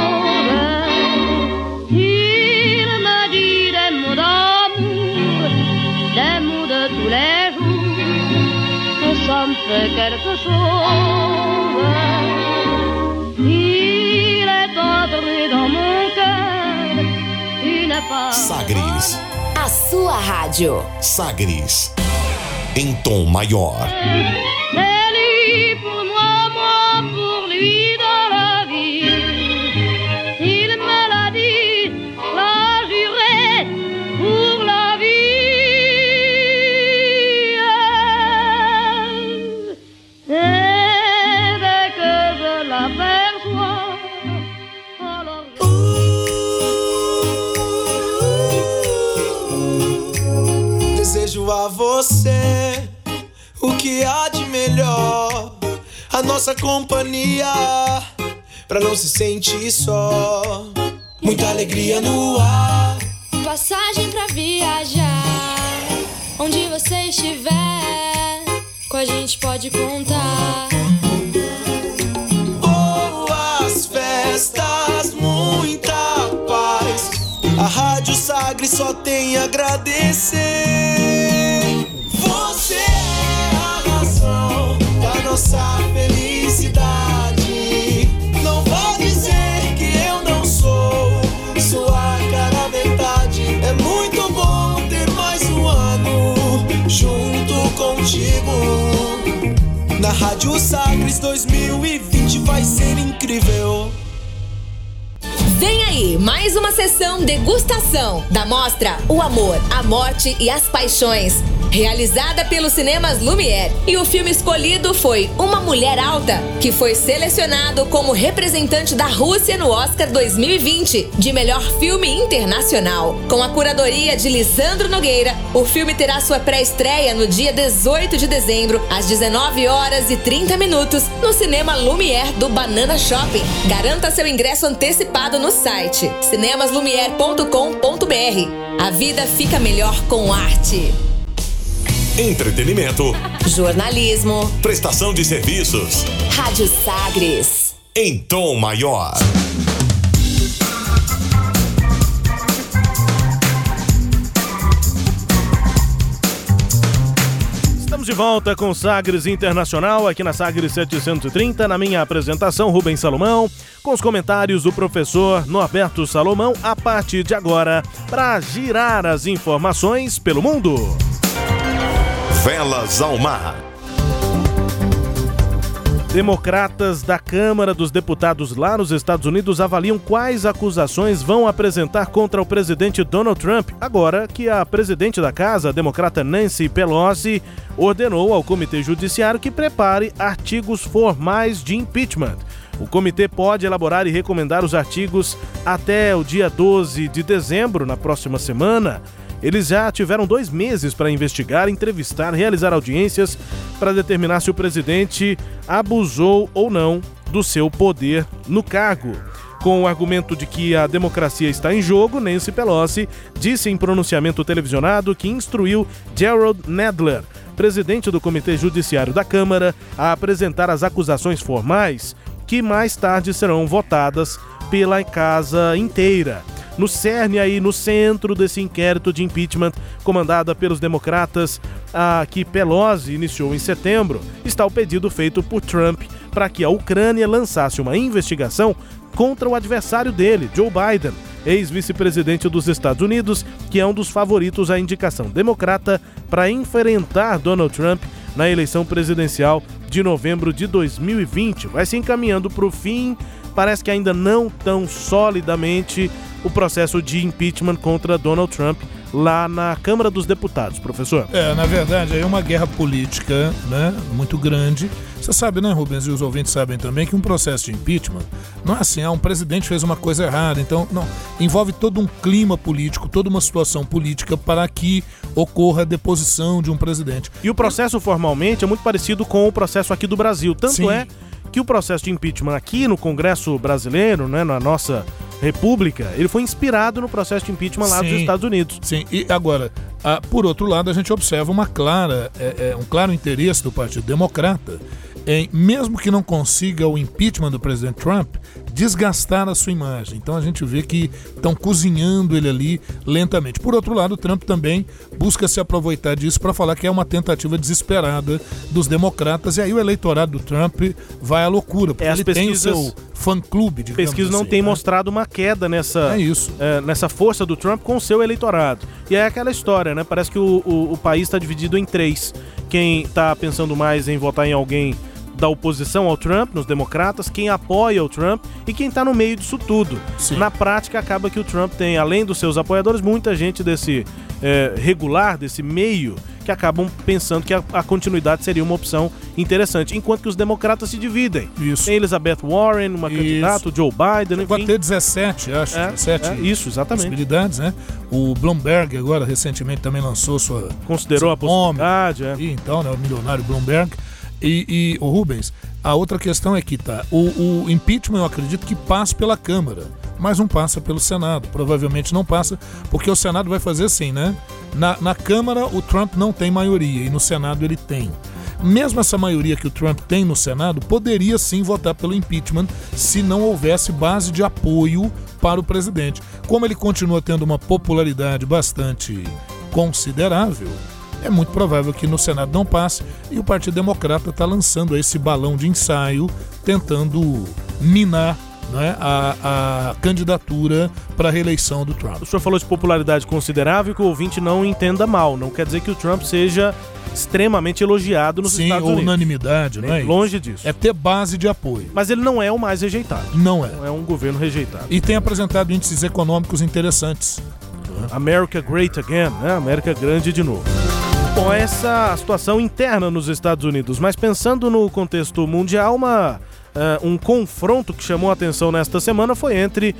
Il me dit des mots d'amour, de tous les jours, ça me fait quelque chose. Il est entré dans mon cœur une part. Sagres, a sua rádio. Sagres, em tom maior. C'est lui pour moi, moi pour lui dans la vie. Il me l'a dit, l'a juré pour la. Desejo a você o que há de melhor, a nossa companhia, pra não se sentir só. Muita alegria no ar, passagem pra viajar, onde você estiver, com a gente pode contar. Boas festas, muita paz, a Rádio Sagres só tem a agradecer. Você é a razão da nossa felicidade. Não vá dizer que eu não sou sua cara metade. É muito bom ter mais um ano junto contigo. Na Rádio Sagres 2020 vai ser incrível. Vem aí, mais uma sessão degustação da mostra O Amor, a Morte e as Paixões, realizada pelos cinemas Lumière. E o filme escolhido foi Uma Mulher Alta, que foi selecionado como representante da Rússia no Oscar 2020 de melhor filme internacional. Com a curadoria de Lisandro Nogueira, o filme terá sua pré-estreia no dia 18 de dezembro, às 19h30, no cinema Lumière do Banana Shopping. Garanta seu ingresso antecipado no site cinemaslumière.com.br. A vida fica melhor com arte. Entretenimento, jornalismo, prestação de serviços. Rádio Sagres, em tom maior. De volta com Sagres Internacional, aqui na Sagres 730, na minha apresentação, Rubens Salomão, com os comentários do professor Norberto Salomão, a partir de agora, para girar as informações pelo mundo. Velas ao mar. Democratas da Câmara dos Deputados lá nos Estados Unidos avaliam quais acusações vão apresentar contra o presidente Donald Trump, agora que a presidente da casa, a democrata Nancy Pelosi, ordenou ao Comitê Judiciário que prepare artigos formais de impeachment. O comitê pode elaborar e recomendar os artigos até o dia 12 de dezembro, na próxima semana. Eles já tiveram 2 meses para investigar, entrevistar, realizar audiências para determinar se o presidente abusou ou não do seu poder no cargo. Com o argumento de que a democracia está em jogo, Nancy Pelosi disse em pronunciamento televisionado que instruiu Gerald Nadler, presidente do Comitê Judiciário da Câmara, a apresentar as acusações formais que mais tarde serão votadas pela casa inteira. No cerne aí, no centro desse inquérito de impeachment comandada pelos democratas, a que Pelosi iniciou em setembro, está o pedido feito por Trump para que a Ucrânia lançasse uma investigação contra o adversário dele, Joe Biden, ex-vice-presidente dos Estados Unidos, que é um dos favoritos à indicação democrata para enfrentar Donald Trump na eleição presidencial de novembro de 2020. Vai se encaminhando para o fim, parece que ainda não tão solidamente, o processo de impeachment contra Donald Trump lá na Câmara dos Deputados, professor. Na verdade, é uma guerra política, né, muito grande. Você sabe, né, Rubens, e os ouvintes sabem também, que um processo de impeachment não é assim, um presidente fez uma coisa errada, então, não. Envolve todo um clima político, toda uma situação política para que ocorra a deposição de um presidente. E o processo, formalmente, é muito parecido com o processo aqui do Brasil. Tanto Sim. é que o processo de impeachment aqui no Congresso brasileiro, né, na nossa República, ele foi inspirado no processo de impeachment lá dos Estados Unidos. Sim, e agora, por outro lado, a gente observa uma clara, um claro interesse do Partido Democrata em, mesmo que não consiga o impeachment do presidente Trump, desgastar a sua imagem. Então a gente vê que estão cozinhando ele ali lentamente. Por outro lado, o Trump também busca se aproveitar disso para falar que é uma tentativa desesperada dos democratas, e aí o eleitorado do Trump vai à loucura, porque ele tem o seu fã-clube, digamos assim. Pesquisa não tem mostrado uma queda nessa força do Trump com o seu eleitorado. E é aquela história, né? Parece que o país está dividido em 3. Quem está pensando mais em votar em alguém da oposição ao Trump, nos democratas, quem apoia o Trump e quem está no meio disso tudo. Sim. Na prática, acaba que o Trump tem, além dos seus apoiadores, muita gente desse regular, desse meio, que acabam pensando que a continuidade seria uma opção interessante, enquanto que os democratas se dividem. Isso. Tem Elizabeth Warren, uma candidata, Joe Biden, enfim. Vai ter 17, acho, 17. Isso, exatamente. Possibilidades, né? O Bloomberg agora, recentemente, também lançou sua... Considerou a possibilidade, E então, né, o milionário Bloomberg. E o Rubens, a outra questão é que o impeachment, eu acredito que passa pela Câmara, mas não passa pelo Senado, provavelmente não passa, porque o Senado vai fazer assim, né? Na Câmara o Trump não tem maioria e no Senado ele tem. Mesmo essa maioria que o Trump tem no Senado, poderia sim votar pelo impeachment se não houvesse base de apoio para o presidente. Como ele continua tendo uma popularidade bastante considerável, é muito provável que no Senado não passe, e o Partido Democrata está lançando esse balão de ensaio, tentando minar, né, a candidatura para a reeleição do Trump. O senhor falou de popularidade considerável, que o ouvinte não entenda mal. Não quer dizer que o Trump seja extremamente elogiado nos Estados Unidos. Sim, unanimidade, não é? Longe disso. É ter base de apoio. Mas ele não é o mais rejeitado. Não é. Não é um governo rejeitado. E tem apresentado índices econômicos interessantes. America Great Again, né? América grande de novo. Bom, essa situação interna nos Estados Unidos, mas pensando no contexto mundial, um confronto que chamou a atenção nesta semana foi entre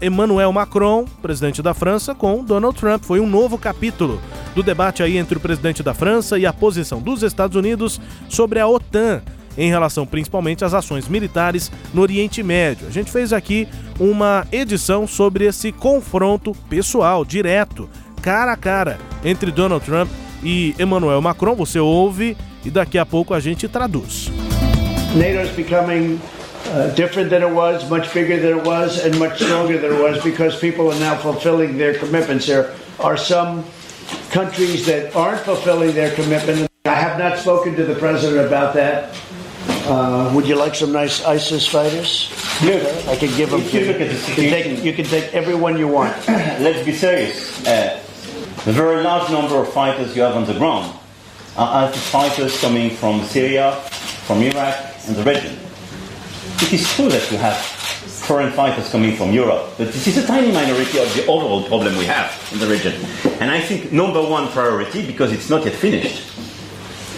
Emmanuel Macron, presidente da França, com Donald Trump. Foi um novo capítulo do debate aí entre o presidente da França e a posição dos Estados Unidos sobre a OTAN, em relação principalmente às ações militares no Oriente Médio. A gente fez aqui uma edição sobre esse confronto pessoal, direto, cara a cara, entre Donald Trump e Emmanuel Macron. Você ouve e daqui a pouco a gente traduz. NATO is becoming different than it was, much bigger than it was, and much stronger than it was, because people are now fulfilling their commitments. There are some countries that aren't fulfilling their commitment. I have not spoken to the president about that. Would you like some nice ISIS fighters? Yes. I can give them to you. You can take everyone you want. Let's be serious. The very large number of fighters you have on the ground are ISIS fighters coming from Syria, from Iraq, and the region. It is true that you have foreign fighters coming from Europe, but this is a tiny minority of the overall problem we have in the region. And I think number one priority, because it's not yet finished,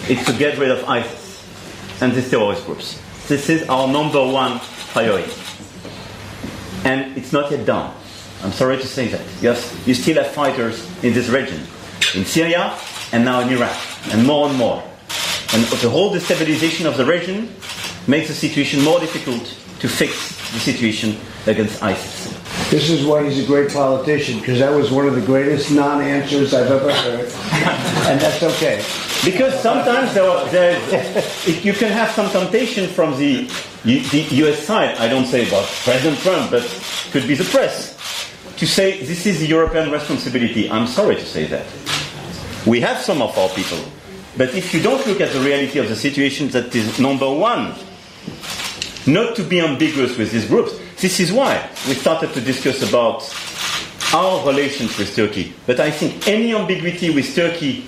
is to get rid of ISIS and these terrorist groups. This is our number one priori. And it's not yet done. I'm sorry to say that. Yes, you still have fighters in this region, in Syria and now in Iraq, and more. And the whole destabilization of the region makes the situation more difficult to fix the situation against ISIS. This is why he's a great politician, because that was one of the greatest non-answers I've ever heard, and that's okay. Because sometimes you can have some temptation from the U.S. side, I don't say about President Trump, but could be the press, to say this is the European responsibility. I'm sorry to say that. We have some of our people, but if you don't look at the reality of the situation, that is number one, not to be ambiguous with these groups. This is why we started to discuss about our relations with Turkey. But I think any ambiguity with Turkey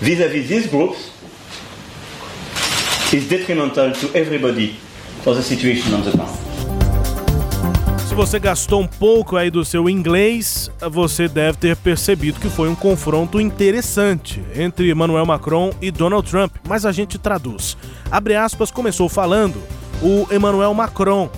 vis-à-vis these groups is detrimental to everybody for the situation on the ground. Se você gastou um pouco aí do seu inglês, você deve ter percebido que foi um confronto interessante entre Emmanuel Macron e Donald Trump. Mas a gente traduz. Abre aspas, começou falando o Emmanuel Macron.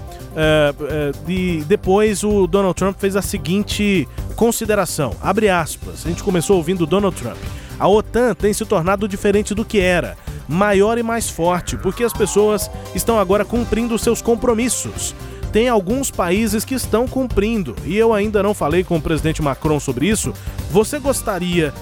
Depois o Donald Trump fez a seguinte consideração, abre aspas, a gente começou ouvindo Donald Trump: a OTAN tem se tornado diferente do que era, maior e mais forte, porque as pessoas estão agora cumprindo seus compromissos. Tem alguns países que estão cumprindo, e eu ainda não falei com o presidente Macron sobre isso. Você gostaria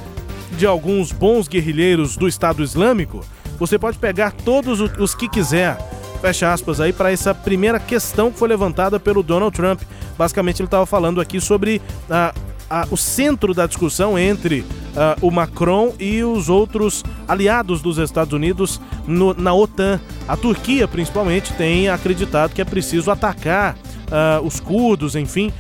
de alguns bons guerrilheiros do Estado Islâmico? Você pode pegar todos os que quiser. Fecha aspas aí para essa primeira questão que foi levantada pelo Donald Trump. Basicamente ele estava falando aqui sobre o centro da discussão entre o Macron e os outros aliados dos Estados Unidos na OTAN. A Turquia, principalmente, tem acreditado que é preciso atacar os curdos, enfim,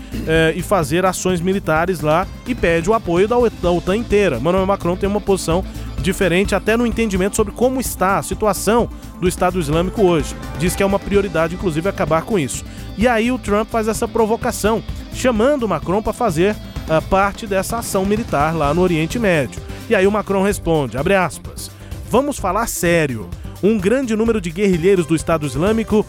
e fazer ações militares lá, e pede o apoio da OTAN inteira. Emmanuel Macron tem uma posição diferente até no entendimento sobre como está a situação do Estado Islâmico hoje. Diz que é uma prioridade, inclusive, acabar com isso. E aí o Trump faz essa provocação, chamando o Macron para fazer parte dessa ação militar lá no Oriente Médio. E aí o Macron responde, abre aspas, vamos falar sério. Um grande número de guerrilheiros do Estado Islâmico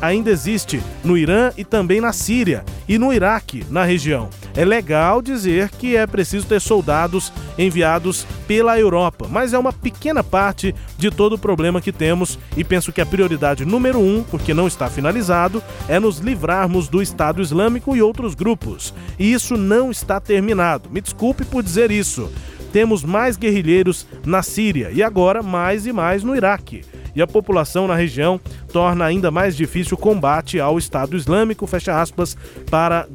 ainda existe no Irã e também na Síria e no Iraque, na região. É legal dizer que é preciso ter soldados enviados pela Europa, mas é uma pequena parte de todo o problema que temos, e penso que a prioridade número 1, porque não está finalizado, é nos livrarmos do Estado Islâmico e outros grupos. E isso não está terminado. Me desculpe por dizer isso. Temos mais guerrilheiros na Síria e agora mais e mais no Iraque. E a população na região torna ainda mais difícil o combate ao Estado Islâmico, fecha aspas, para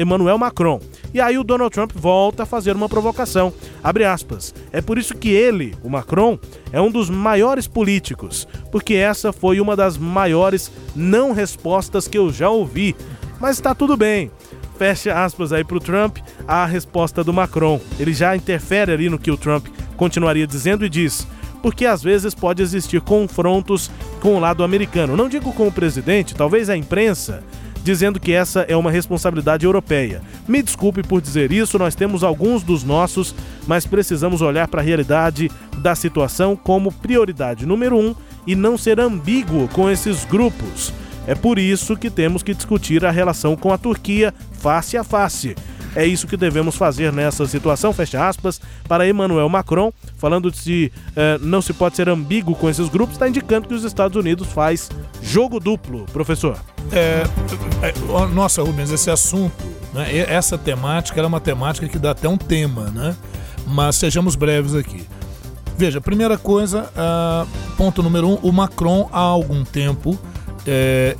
Emmanuel Macron. E aí o Donald Trump volta a fazer uma provocação, abre aspas. É por isso que ele, o Macron, é um dos maiores políticos, porque essa foi uma das maiores não respostas que eu já ouvi. Mas está tudo bem. Fecha aspas aí para o Trump, a resposta do Macron. Ele já interfere ali no que o Trump continuaria dizendo e diz, porque às vezes pode existir confrontos com o lado americano. Não digo com o presidente, talvez a imprensa, dizendo que essa é uma responsabilidade europeia. Me desculpe por dizer isso, nós temos alguns dos nossos, mas precisamos olhar para a realidade da situação como prioridade número 1 e não ser ambíguo com esses grupos. É por isso que temos que discutir a relação com a Turquia face a face. É isso que devemos fazer nessa situação, fecha aspas, para Emmanuel Macron, falando de não se pode ser ambíguo com esses grupos, está indicando que os Estados Unidos faz jogo duplo, professor. Nossa, Rubens, esse assunto, né, essa temática, ela é uma temática que dá até um tema, né? Mas sejamos breves aqui. Veja, primeira coisa, ponto número 1, o Macron há algum tempo...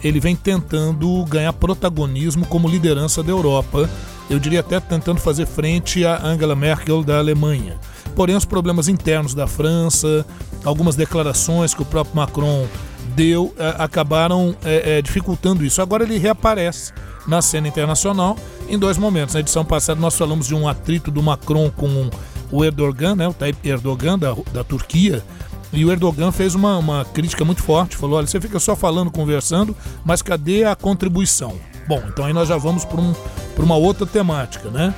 ele vem tentando ganhar protagonismo como liderança da Europa, eu diria até tentando fazer frente à Angela Merkel da Alemanha. Porém, os problemas internos da França, algumas declarações que o próprio Macron deu, acabaram dificultando isso. Agora ele reaparece na cena internacional em dois momentos. Na edição passada nós falamos de um atrito do Macron com o Erdogan, né, o Tayyip Erdogan da Turquia, e o Erdogan fez uma crítica muito forte, falou, olha, você fica só falando, conversando, mas cadê a contribuição? Bom, então aí nós já vamos para uma outra temática, né?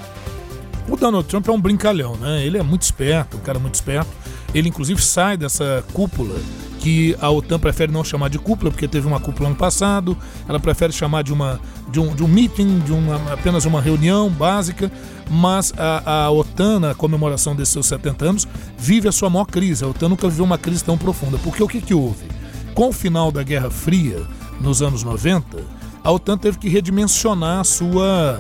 O Donald Trump é um brincalhão, né? Ele é muito esperto, um cara muito esperto. Ele, inclusive, sai dessa cúpula que a OTAN prefere não chamar de cúpula, porque teve uma cúpula ano passado, ela prefere chamar de um meeting, apenas uma reunião básica, mas a OTAN, na comemoração desses seus 70 anos, vive a sua maior crise. A OTAN nunca viveu uma crise tão profunda, porque o que houve? Com o final da Guerra Fria, nos anos 90, a OTAN teve que redimensionar a sua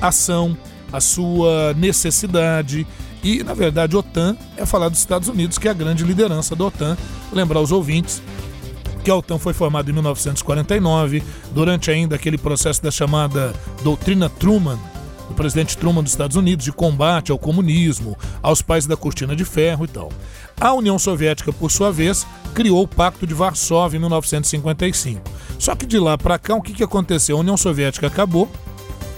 ação, a sua necessidade. E, na verdade, OTAN é falar dos Estados Unidos, que é a grande liderança da OTAN. Lembrar os ouvintes que a OTAN foi formada em 1949, durante ainda aquele processo da chamada Doutrina Truman, do presidente Truman dos Estados Unidos, de combate ao comunismo, aos países da Cortina de Ferro e tal. A União Soviética, por sua vez, criou o Pacto de Varsóvia em 1955. Só que de lá para cá, o que aconteceu? A União Soviética acabou.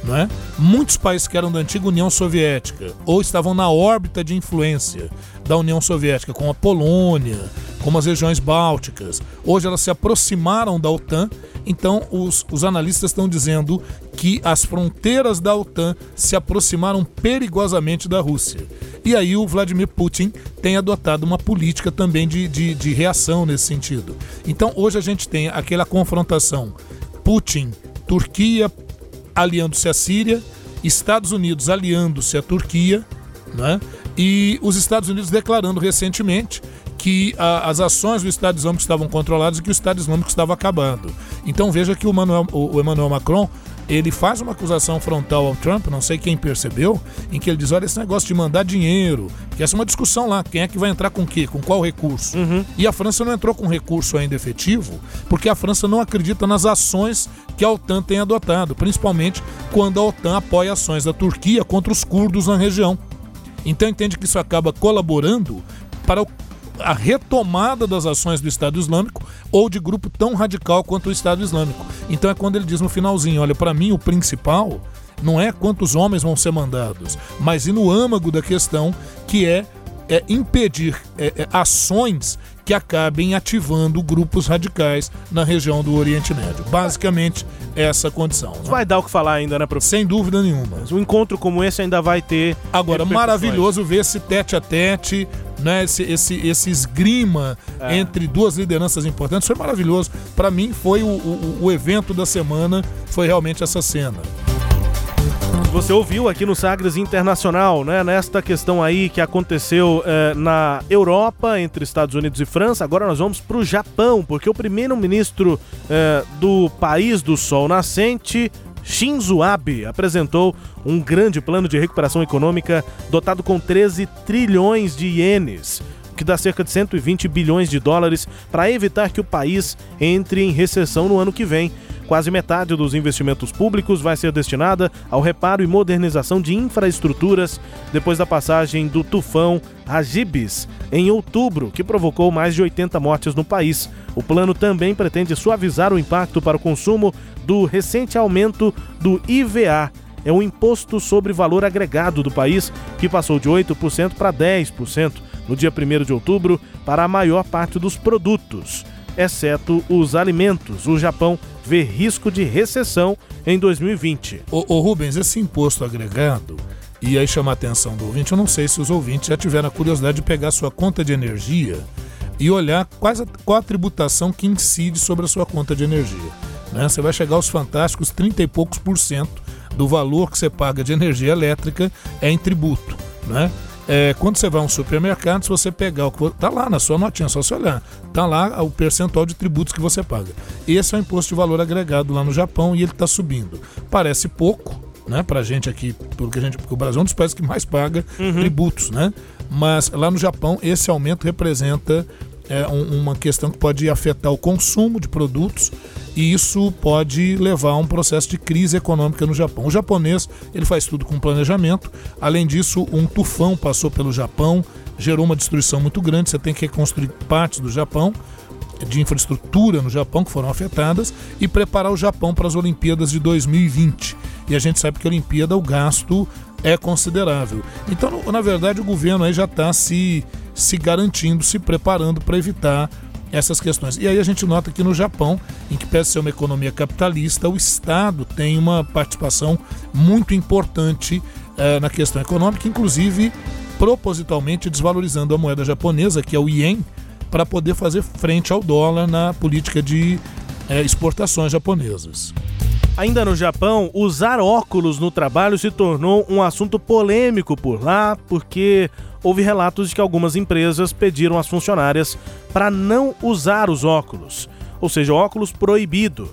Não é? Muitos países que eram da antiga União Soviética ou estavam na órbita de influência da União Soviética, como a Polônia, como as regiões bálticas, hoje elas se aproximaram da OTAN. Então os analistas estão dizendo que as fronteiras da OTAN se aproximaram perigosamente da Rússia. E aí o Vladimir Putin tem adotado uma política também de reação nesse sentido. Então hoje a gente tem aquela confrontação Putin-Turquia, aliando-se à Síria, Estados Unidos aliando-se à Turquia, né? E os Estados Unidos declarando recentemente que as ações do Estado Islâmico estavam controladas e que o Estado Islâmico estava acabando. Então veja que o Emmanuel Macron, ele faz uma acusação frontal ao Trump, não sei quem percebeu, em que ele diz, olha, esse negócio de mandar dinheiro, que essa é uma discussão lá, quem é que vai entrar com o quê, com qual recurso? Uhum. E a França não entrou com recurso ainda efetivo, porque a França não acredita nas ações que a OTAN tem adotado, principalmente quando a OTAN apoia ações da Turquia contra os curdos na região. Então entende que isso acaba colaborando para a retomada das ações do Estado Islâmico ou de grupo tão radical quanto o Estado Islâmico. Então é quando ele diz no finalzinho, olha, para mim o principal não é quantos homens vão ser mandados, mas e no âmago da questão, que é impedir ações que acabem ativando grupos radicais na região do Oriente Médio. Basicamente, essa condição. Né? Vai dar o que falar ainda, né, professor? Sem dúvida nenhuma. Mas um encontro como esse ainda vai ter... Agora, maravilhoso ver esse tete-a-tete, né, esse esgrima entre duas lideranças importantes. Foi maravilhoso. Para mim, foi o evento da semana, foi realmente essa cena. Você ouviu aqui no Sagres Internacional, né? Nesta questão aí que aconteceu na Europa, entre Estados Unidos e França. Agora nós vamos para o Japão, porque o primeiro-ministro do país do Sol Nascente, Shinzo Abe, apresentou um grande plano de recuperação econômica dotado com 13 trilhões de ienes, que dá cerca de 120 bilhões de dólares, para evitar que o país entre em recessão no ano que vem. Quase metade dos investimentos públicos vai ser destinada ao reparo e modernização de infraestruturas depois da passagem do tufão Hagibis, em outubro, que provocou mais de 80 mortes no país. O plano também pretende suavizar o impacto para o consumo do recente aumento do IVA, é o Imposto sobre Valor Agregado do país, que passou de 8% para 10% no dia 1º de outubro para a maior parte dos produtos, exceto os alimentos. O Japão vê risco de recessão em 2020. Ô Rubens, esse imposto agregado, e aí chama a atenção do ouvinte, eu não sei se os ouvintes já tiveram a curiosidade de pegar sua conta de energia e olhar qual a tributação que incide sobre a sua conta de energia. Né? Você vai chegar aos fantásticos 30 e poucos por cento do valor que você paga de energia elétrica é em tributo, né? Quando você vai a um supermercado, se você pegar o que está lá na sua notinha, só você olhar, está lá o percentual de tributos que você paga. Esse é o imposto de valor agregado lá no Japão e ele está subindo. Parece pouco, né, para a gente aqui, porque o Brasil é um dos países que mais paga tributos, né? Mas lá no Japão esse aumento representa uma questão que pode afetar o consumo de produtos e isso pode levar a um processo de crise econômica no Japão. O japonês, ele faz tudo com planejamento. Além disso, um tufão passou pelo Japão, gerou uma destruição muito grande, você tem que reconstruir partes do Japão, de infraestrutura no Japão que foram afetadas, e preparar o Japão para as Olimpíadas de 2020. E a gente sabe que a Olimpíada, o gasto é considerável. Então, na verdade, o governo aí já está se garantindo, se preparando para evitar essas questões. E aí a gente nota que no Japão, em que pese ser uma economia capitalista, o Estado tem uma participação muito importante na questão econômica, inclusive propositalmente desvalorizando a moeda japonesa, que é o ien, para poder fazer frente ao dólar na política de exportações japonesas. Ainda no Japão, usar óculos no trabalho se tornou um assunto polêmico por lá, porque houve relatos de que algumas empresas pediram às funcionárias para não usar os óculos, ou seja, óculos proibido.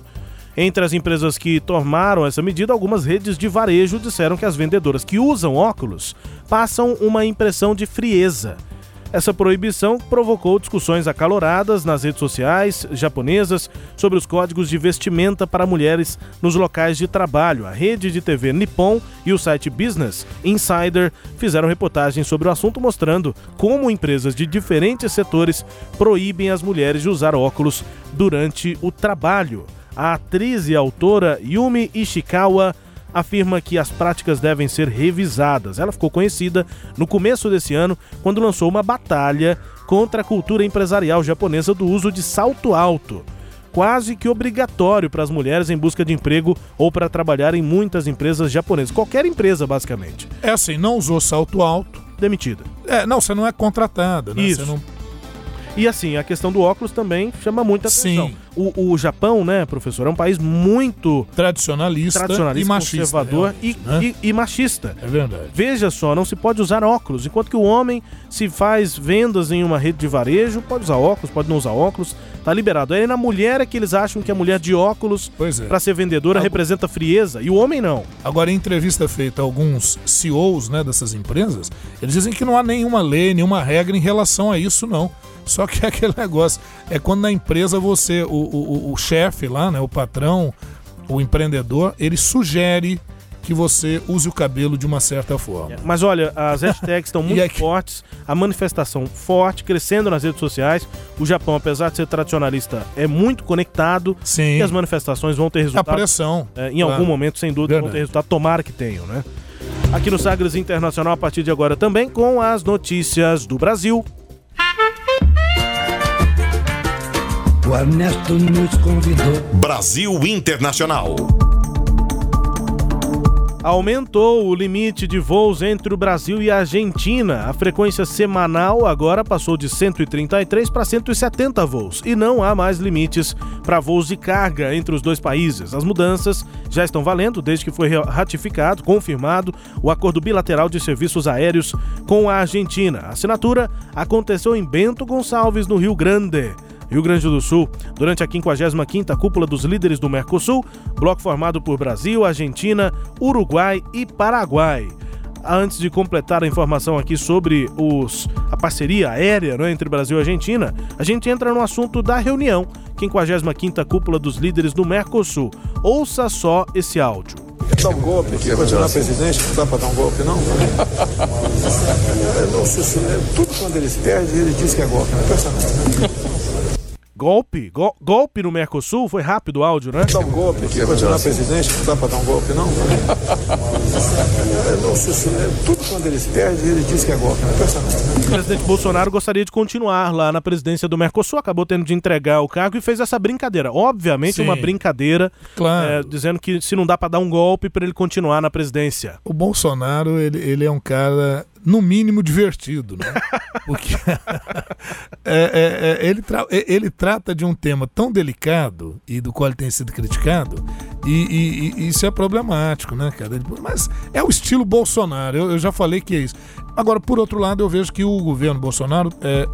Entre as empresas que tomaram essa medida, algumas redes de varejo disseram que as vendedoras que usam óculos passam uma impressão de frieza. Essa proibição provocou discussões acaloradas nas redes sociais japonesas sobre os códigos de vestimenta para mulheres nos locais de trabalho. A rede de TV Nippon e o site Business Insider fizeram reportagens sobre o assunto, mostrando como empresas de diferentes setores proíbem as mulheres de usar óculos durante o trabalho. A atriz e autora Yumi Ishikawa afirma que as práticas devem ser revisadas. Ela ficou conhecida no começo desse ano, quando lançou uma batalha contra a cultura empresarial japonesa do uso de salto alto, quase que obrigatório para as mulheres em busca de emprego ou para trabalhar em muitas empresas japonesas. Qualquer empresa, basicamente. É assim, não usou salto alto, demitida. Não, você não é contratada, né? Isso. Você não... E assim, a questão do óculos também chama muita atenção. Sim. O Japão, né, professor, é um país muito... Tradicionalista e machista. Conservador e machista. É verdade. Veja só, não se pode usar óculos. Enquanto que o homem, se faz vendas em uma rede de varejo, pode usar óculos, pode não usar óculos, tá liberado. Aí na mulher é que eles acham que a mulher de óculos, para ser vendedora, representa frieza, e o homem não. Agora, em entrevista feita a alguns CEOs, né, dessas empresas, eles dizem que não há nenhuma lei, nenhuma regra em relação a isso, não. Só que é aquele negócio, é quando na empresa você, o chefe lá, né, o patrão, o empreendedor, ele sugere que você use o cabelo de uma certa forma. Mas olha, as hashtags estão muito fortes, a manifestação forte, crescendo nas redes sociais. O Japão, apesar de ser tradicionalista, é muito conectado. Sim. E as manifestações vão ter resultado. A pressão. Em algum momento, sem dúvida, verdade, vão ter resultado. Tomara que tenham, né? Aqui no Sagres Internacional, a partir de agora também, com as notícias do Brasil. O Ernesto nos convidou. Brasil Internacional. Aumentou o limite de voos entre o Brasil e a Argentina. A frequência semanal agora passou de 133 para 170 voos. E não há mais limites para voos de carga entre os dois países. As mudanças já estão valendo desde que foi ratificado, confirmado, o acordo bilateral de serviços aéreos com a Argentina. A assinatura aconteceu em Bento Gonçalves, no Rio Grande do Sul, durante a 55ª Cúpula dos Líderes do Mercosul, bloco formado por Brasil, Argentina, Uruguai e Paraguai. Antes de completar a informação aqui sobre a parceria aérea, né, entre Brasil e Argentina, a gente entra no assunto da reunião, 55ª Cúpula dos Líderes do Mercosul. Ouça só esse áudio. Dá um golpe, que vai tirar presidente, não dá para dar um golpe, não? Tudo quando eles perdem, ele diz que é golpe, não presta nada. Golpe no Mercosul? Foi rápido o áudio, né? Dá um golpe, que vai tirar presidente, não dá para dar um golpe, não? Tudo quando eles perdem, ele diz que é golpe, não presta nada. O presidente Bolsonaro gostaria de continuar lá na presidência do Mercosul, acabou tendo de entregar o cargo e fez essa brincadeira. Obviamente, sim, uma brincadeira, claro, dizendo que se não dá para dar um golpe, para ele continuar na presidência. O Bolsonaro, ele é um cara... no mínimo divertido, né? Porque ele trata de um tema tão delicado e do qual ele tem sido criticado, e isso é problemático, né, cara? Mas é o estilo Bolsonaro, eu já falei que é isso. Agora, por outro lado, eu vejo que o governo Bolsonaro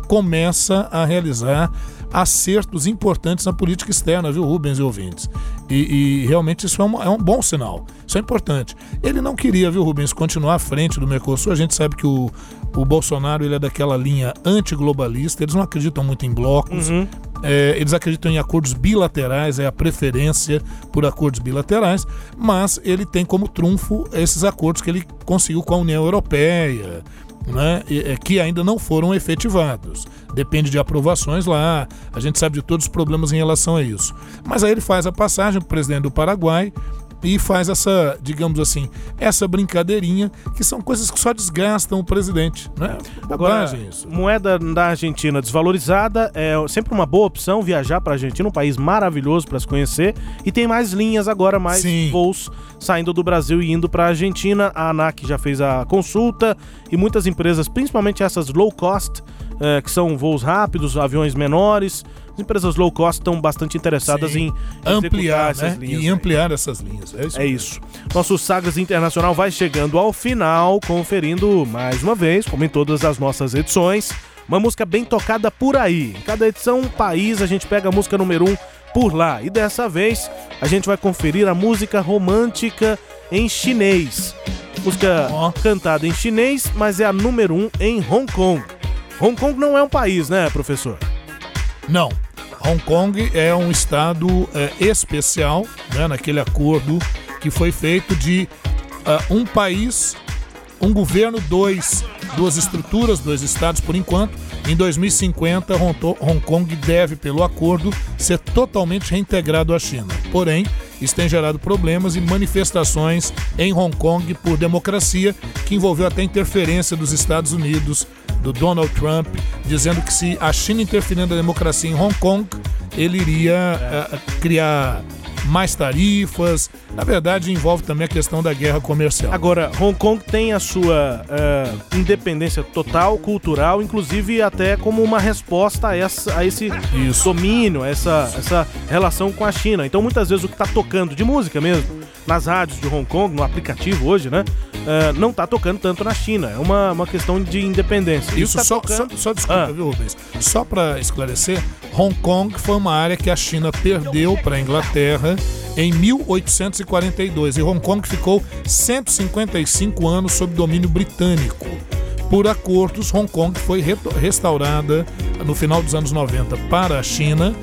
começa a realizar acertos importantes na política externa, viu, Rubens e ouvintes? E realmente isso é um bom sinal, isso é importante. Ele não queria, viu, Rubens, continuar à frente do Mercosul. A gente sabe que o Bolsonaro, ele é daquela linha antiglobalista, eles não acreditam muito em blocos, uhum. Eles acreditam em acordos bilaterais, é a preferência por acordos bilaterais, mas ele tem como trunfo esses acordos que ele conseguiu com a União Europeia, né, que ainda não foram efetivados. Depende de aprovações lá, a gente sabe de todos os problemas em relação a isso. Mas aí ele faz a passagem para o presidente do Paraguai e faz essa, digamos assim, essa brincadeirinha, que são coisas que só desgastam o presidente, né? Agora, isso. Moeda da Argentina desvalorizada, é sempre uma boa opção viajar para a Argentina, um país maravilhoso para se conhecer, e tem mais linhas agora, mais sim, voos saindo do Brasil e indo para a Argentina. A ANAC já fez a consulta e muitas empresas, principalmente essas low cost, que são voos rápidos, aviões menores. As empresas low cost estão bastante interessadas em ampliar essas linhas. E ampliar essas linhas. É isso. Nosso Sagres Internacional vai chegando ao final, conferindo mais uma vez, como em todas as nossas edições, uma música bem tocada por aí. Em cada edição, um país, a gente pega a música número 1 por lá. E dessa vez, a gente vai conferir a música romântica em chinês. Música cantada em chinês, mas é a número 1 em Hong Kong. Hong Kong não é um país, né, professor? Não. Hong Kong é um estado especial, né, naquele acordo que foi feito de um país... um governo, duas estruturas, dois estados por enquanto. Em 2050, Hong Kong deve, pelo acordo, ser totalmente reintegrado à China. Porém, isso tem gerado problemas e manifestações em Hong Kong por democracia, que envolveu até interferência dos Estados Unidos, do Donald Trump, dizendo que se a China interferindo na democracia em Hong Kong, ele iria criar... mais tarifas, na verdade envolve também a questão da guerra comercial. Agora, Hong Kong tem a sua independência total, cultural, inclusive até como uma resposta a esse domínio, essa relação com a China. Então muitas vezes o que está tocando de música mesmo, nas rádios de Hong Kong, no aplicativo hoje, né? Não está tocando tanto na China, é uma questão de independência. Isso tá só desculpa, viu, Rubens? Só para esclarecer, Hong Kong foi uma área que a China perdeu para a Inglaterra em 1842 e Hong Kong ficou 155 anos sob domínio britânico. Por acordos, Hong Kong foi restaurada no final dos anos 90 para a China,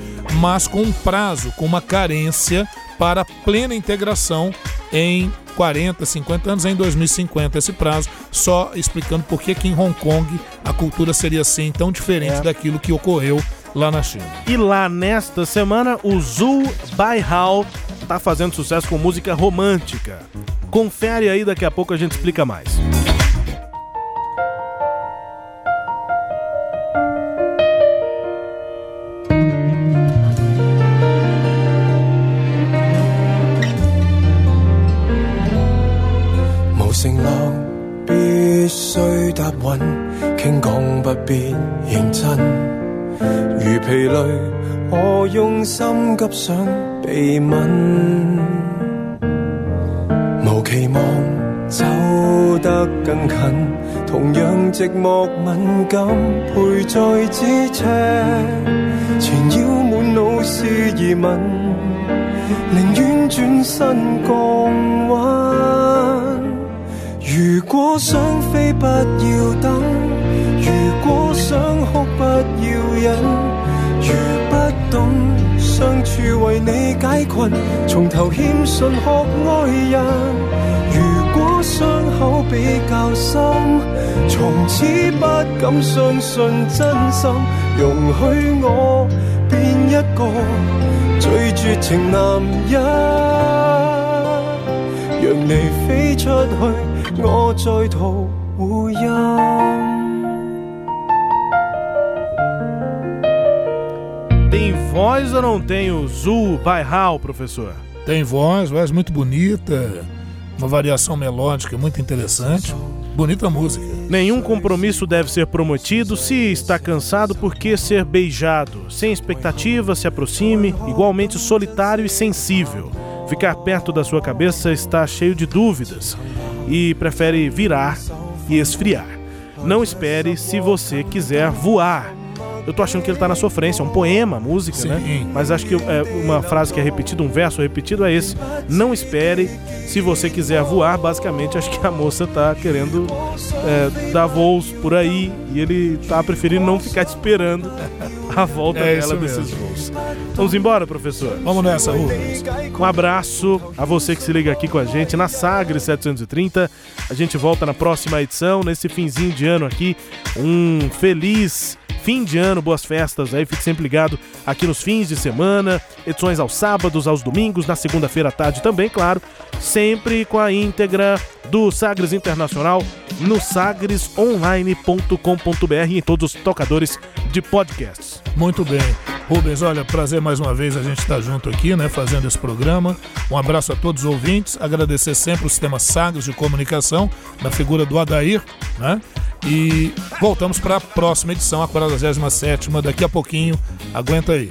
mas com um prazo, com uma carência para a plena integração em 40, 50 anos, em 2050 esse prazo, só explicando por que em Hong Kong a cultura seria assim tão diferente daquilo que ocorreu lá na China. E lá nesta semana o Zhu Baihao está fazendo sucesso com música romântica. Confere aí, daqui a pouco a gente explica mais.承諾必須答允，傾講不必認真。如疲累，我用心急想被吻。無期望走得更近，同樣寂寞敏感，陪在咫尺，纏繞滿腦是疑問，寧願轉身降溫。如果想飛不要等，如果想哭不要忍，如不懂相處為你解困，從頭謙遜學愛人。如果傷口比較深，從此不敢相信真心，容許我變一個最絕情男人，讓你飛出去我在途護蔭。Tem voz ou não tem o Zhu Baihao, professor? Tem voz muito bonita, uma variação melódica muito interessante, bonita música. Nenhum compromisso deve ser prometido. Se está cansado, por que ser beijado? Sem expectativa, se aproxime, igualmente solitário e sensível. Ficar perto da sua cabeça está cheio de dúvidas e prefere virar e esfriar. Não espere se você quiser voar. Eu tô achando que ele tá na sofrência, é um poema, música, sim, né? Mas acho que uma frase que é repetida, um verso repetido é esse: não espere se você quiser voar. Basicamente, acho que a moça tá querendo dar voos por aí e ele tá preferindo não ficar esperando a volta dela desses voos. Vamos embora, professor? Vamos nessa, Rubens. Um abraço a você que se liga aqui com a gente na Sagres 730. A gente volta na próxima edição, nesse finzinho de ano aqui. Um feliz fim de ano, boas festas aí, fique sempre ligado aqui nos fins de semana, edições aos sábados, aos domingos, na segunda-feira à tarde também, claro, sempre com a íntegra do Sagres Internacional no sagresonline.com.br e em todos os tocadores de podcasts. Muito bem. Rubens, olha, prazer mais uma vez a gente estar junto aqui, né, fazendo esse programa. Um abraço a todos os ouvintes, agradecer sempre o Sistema Sagres de Comunicação, na figura do Adair, né? E voltamos para a próxima edição, a 47ª, daqui a pouquinho. Aguenta aí.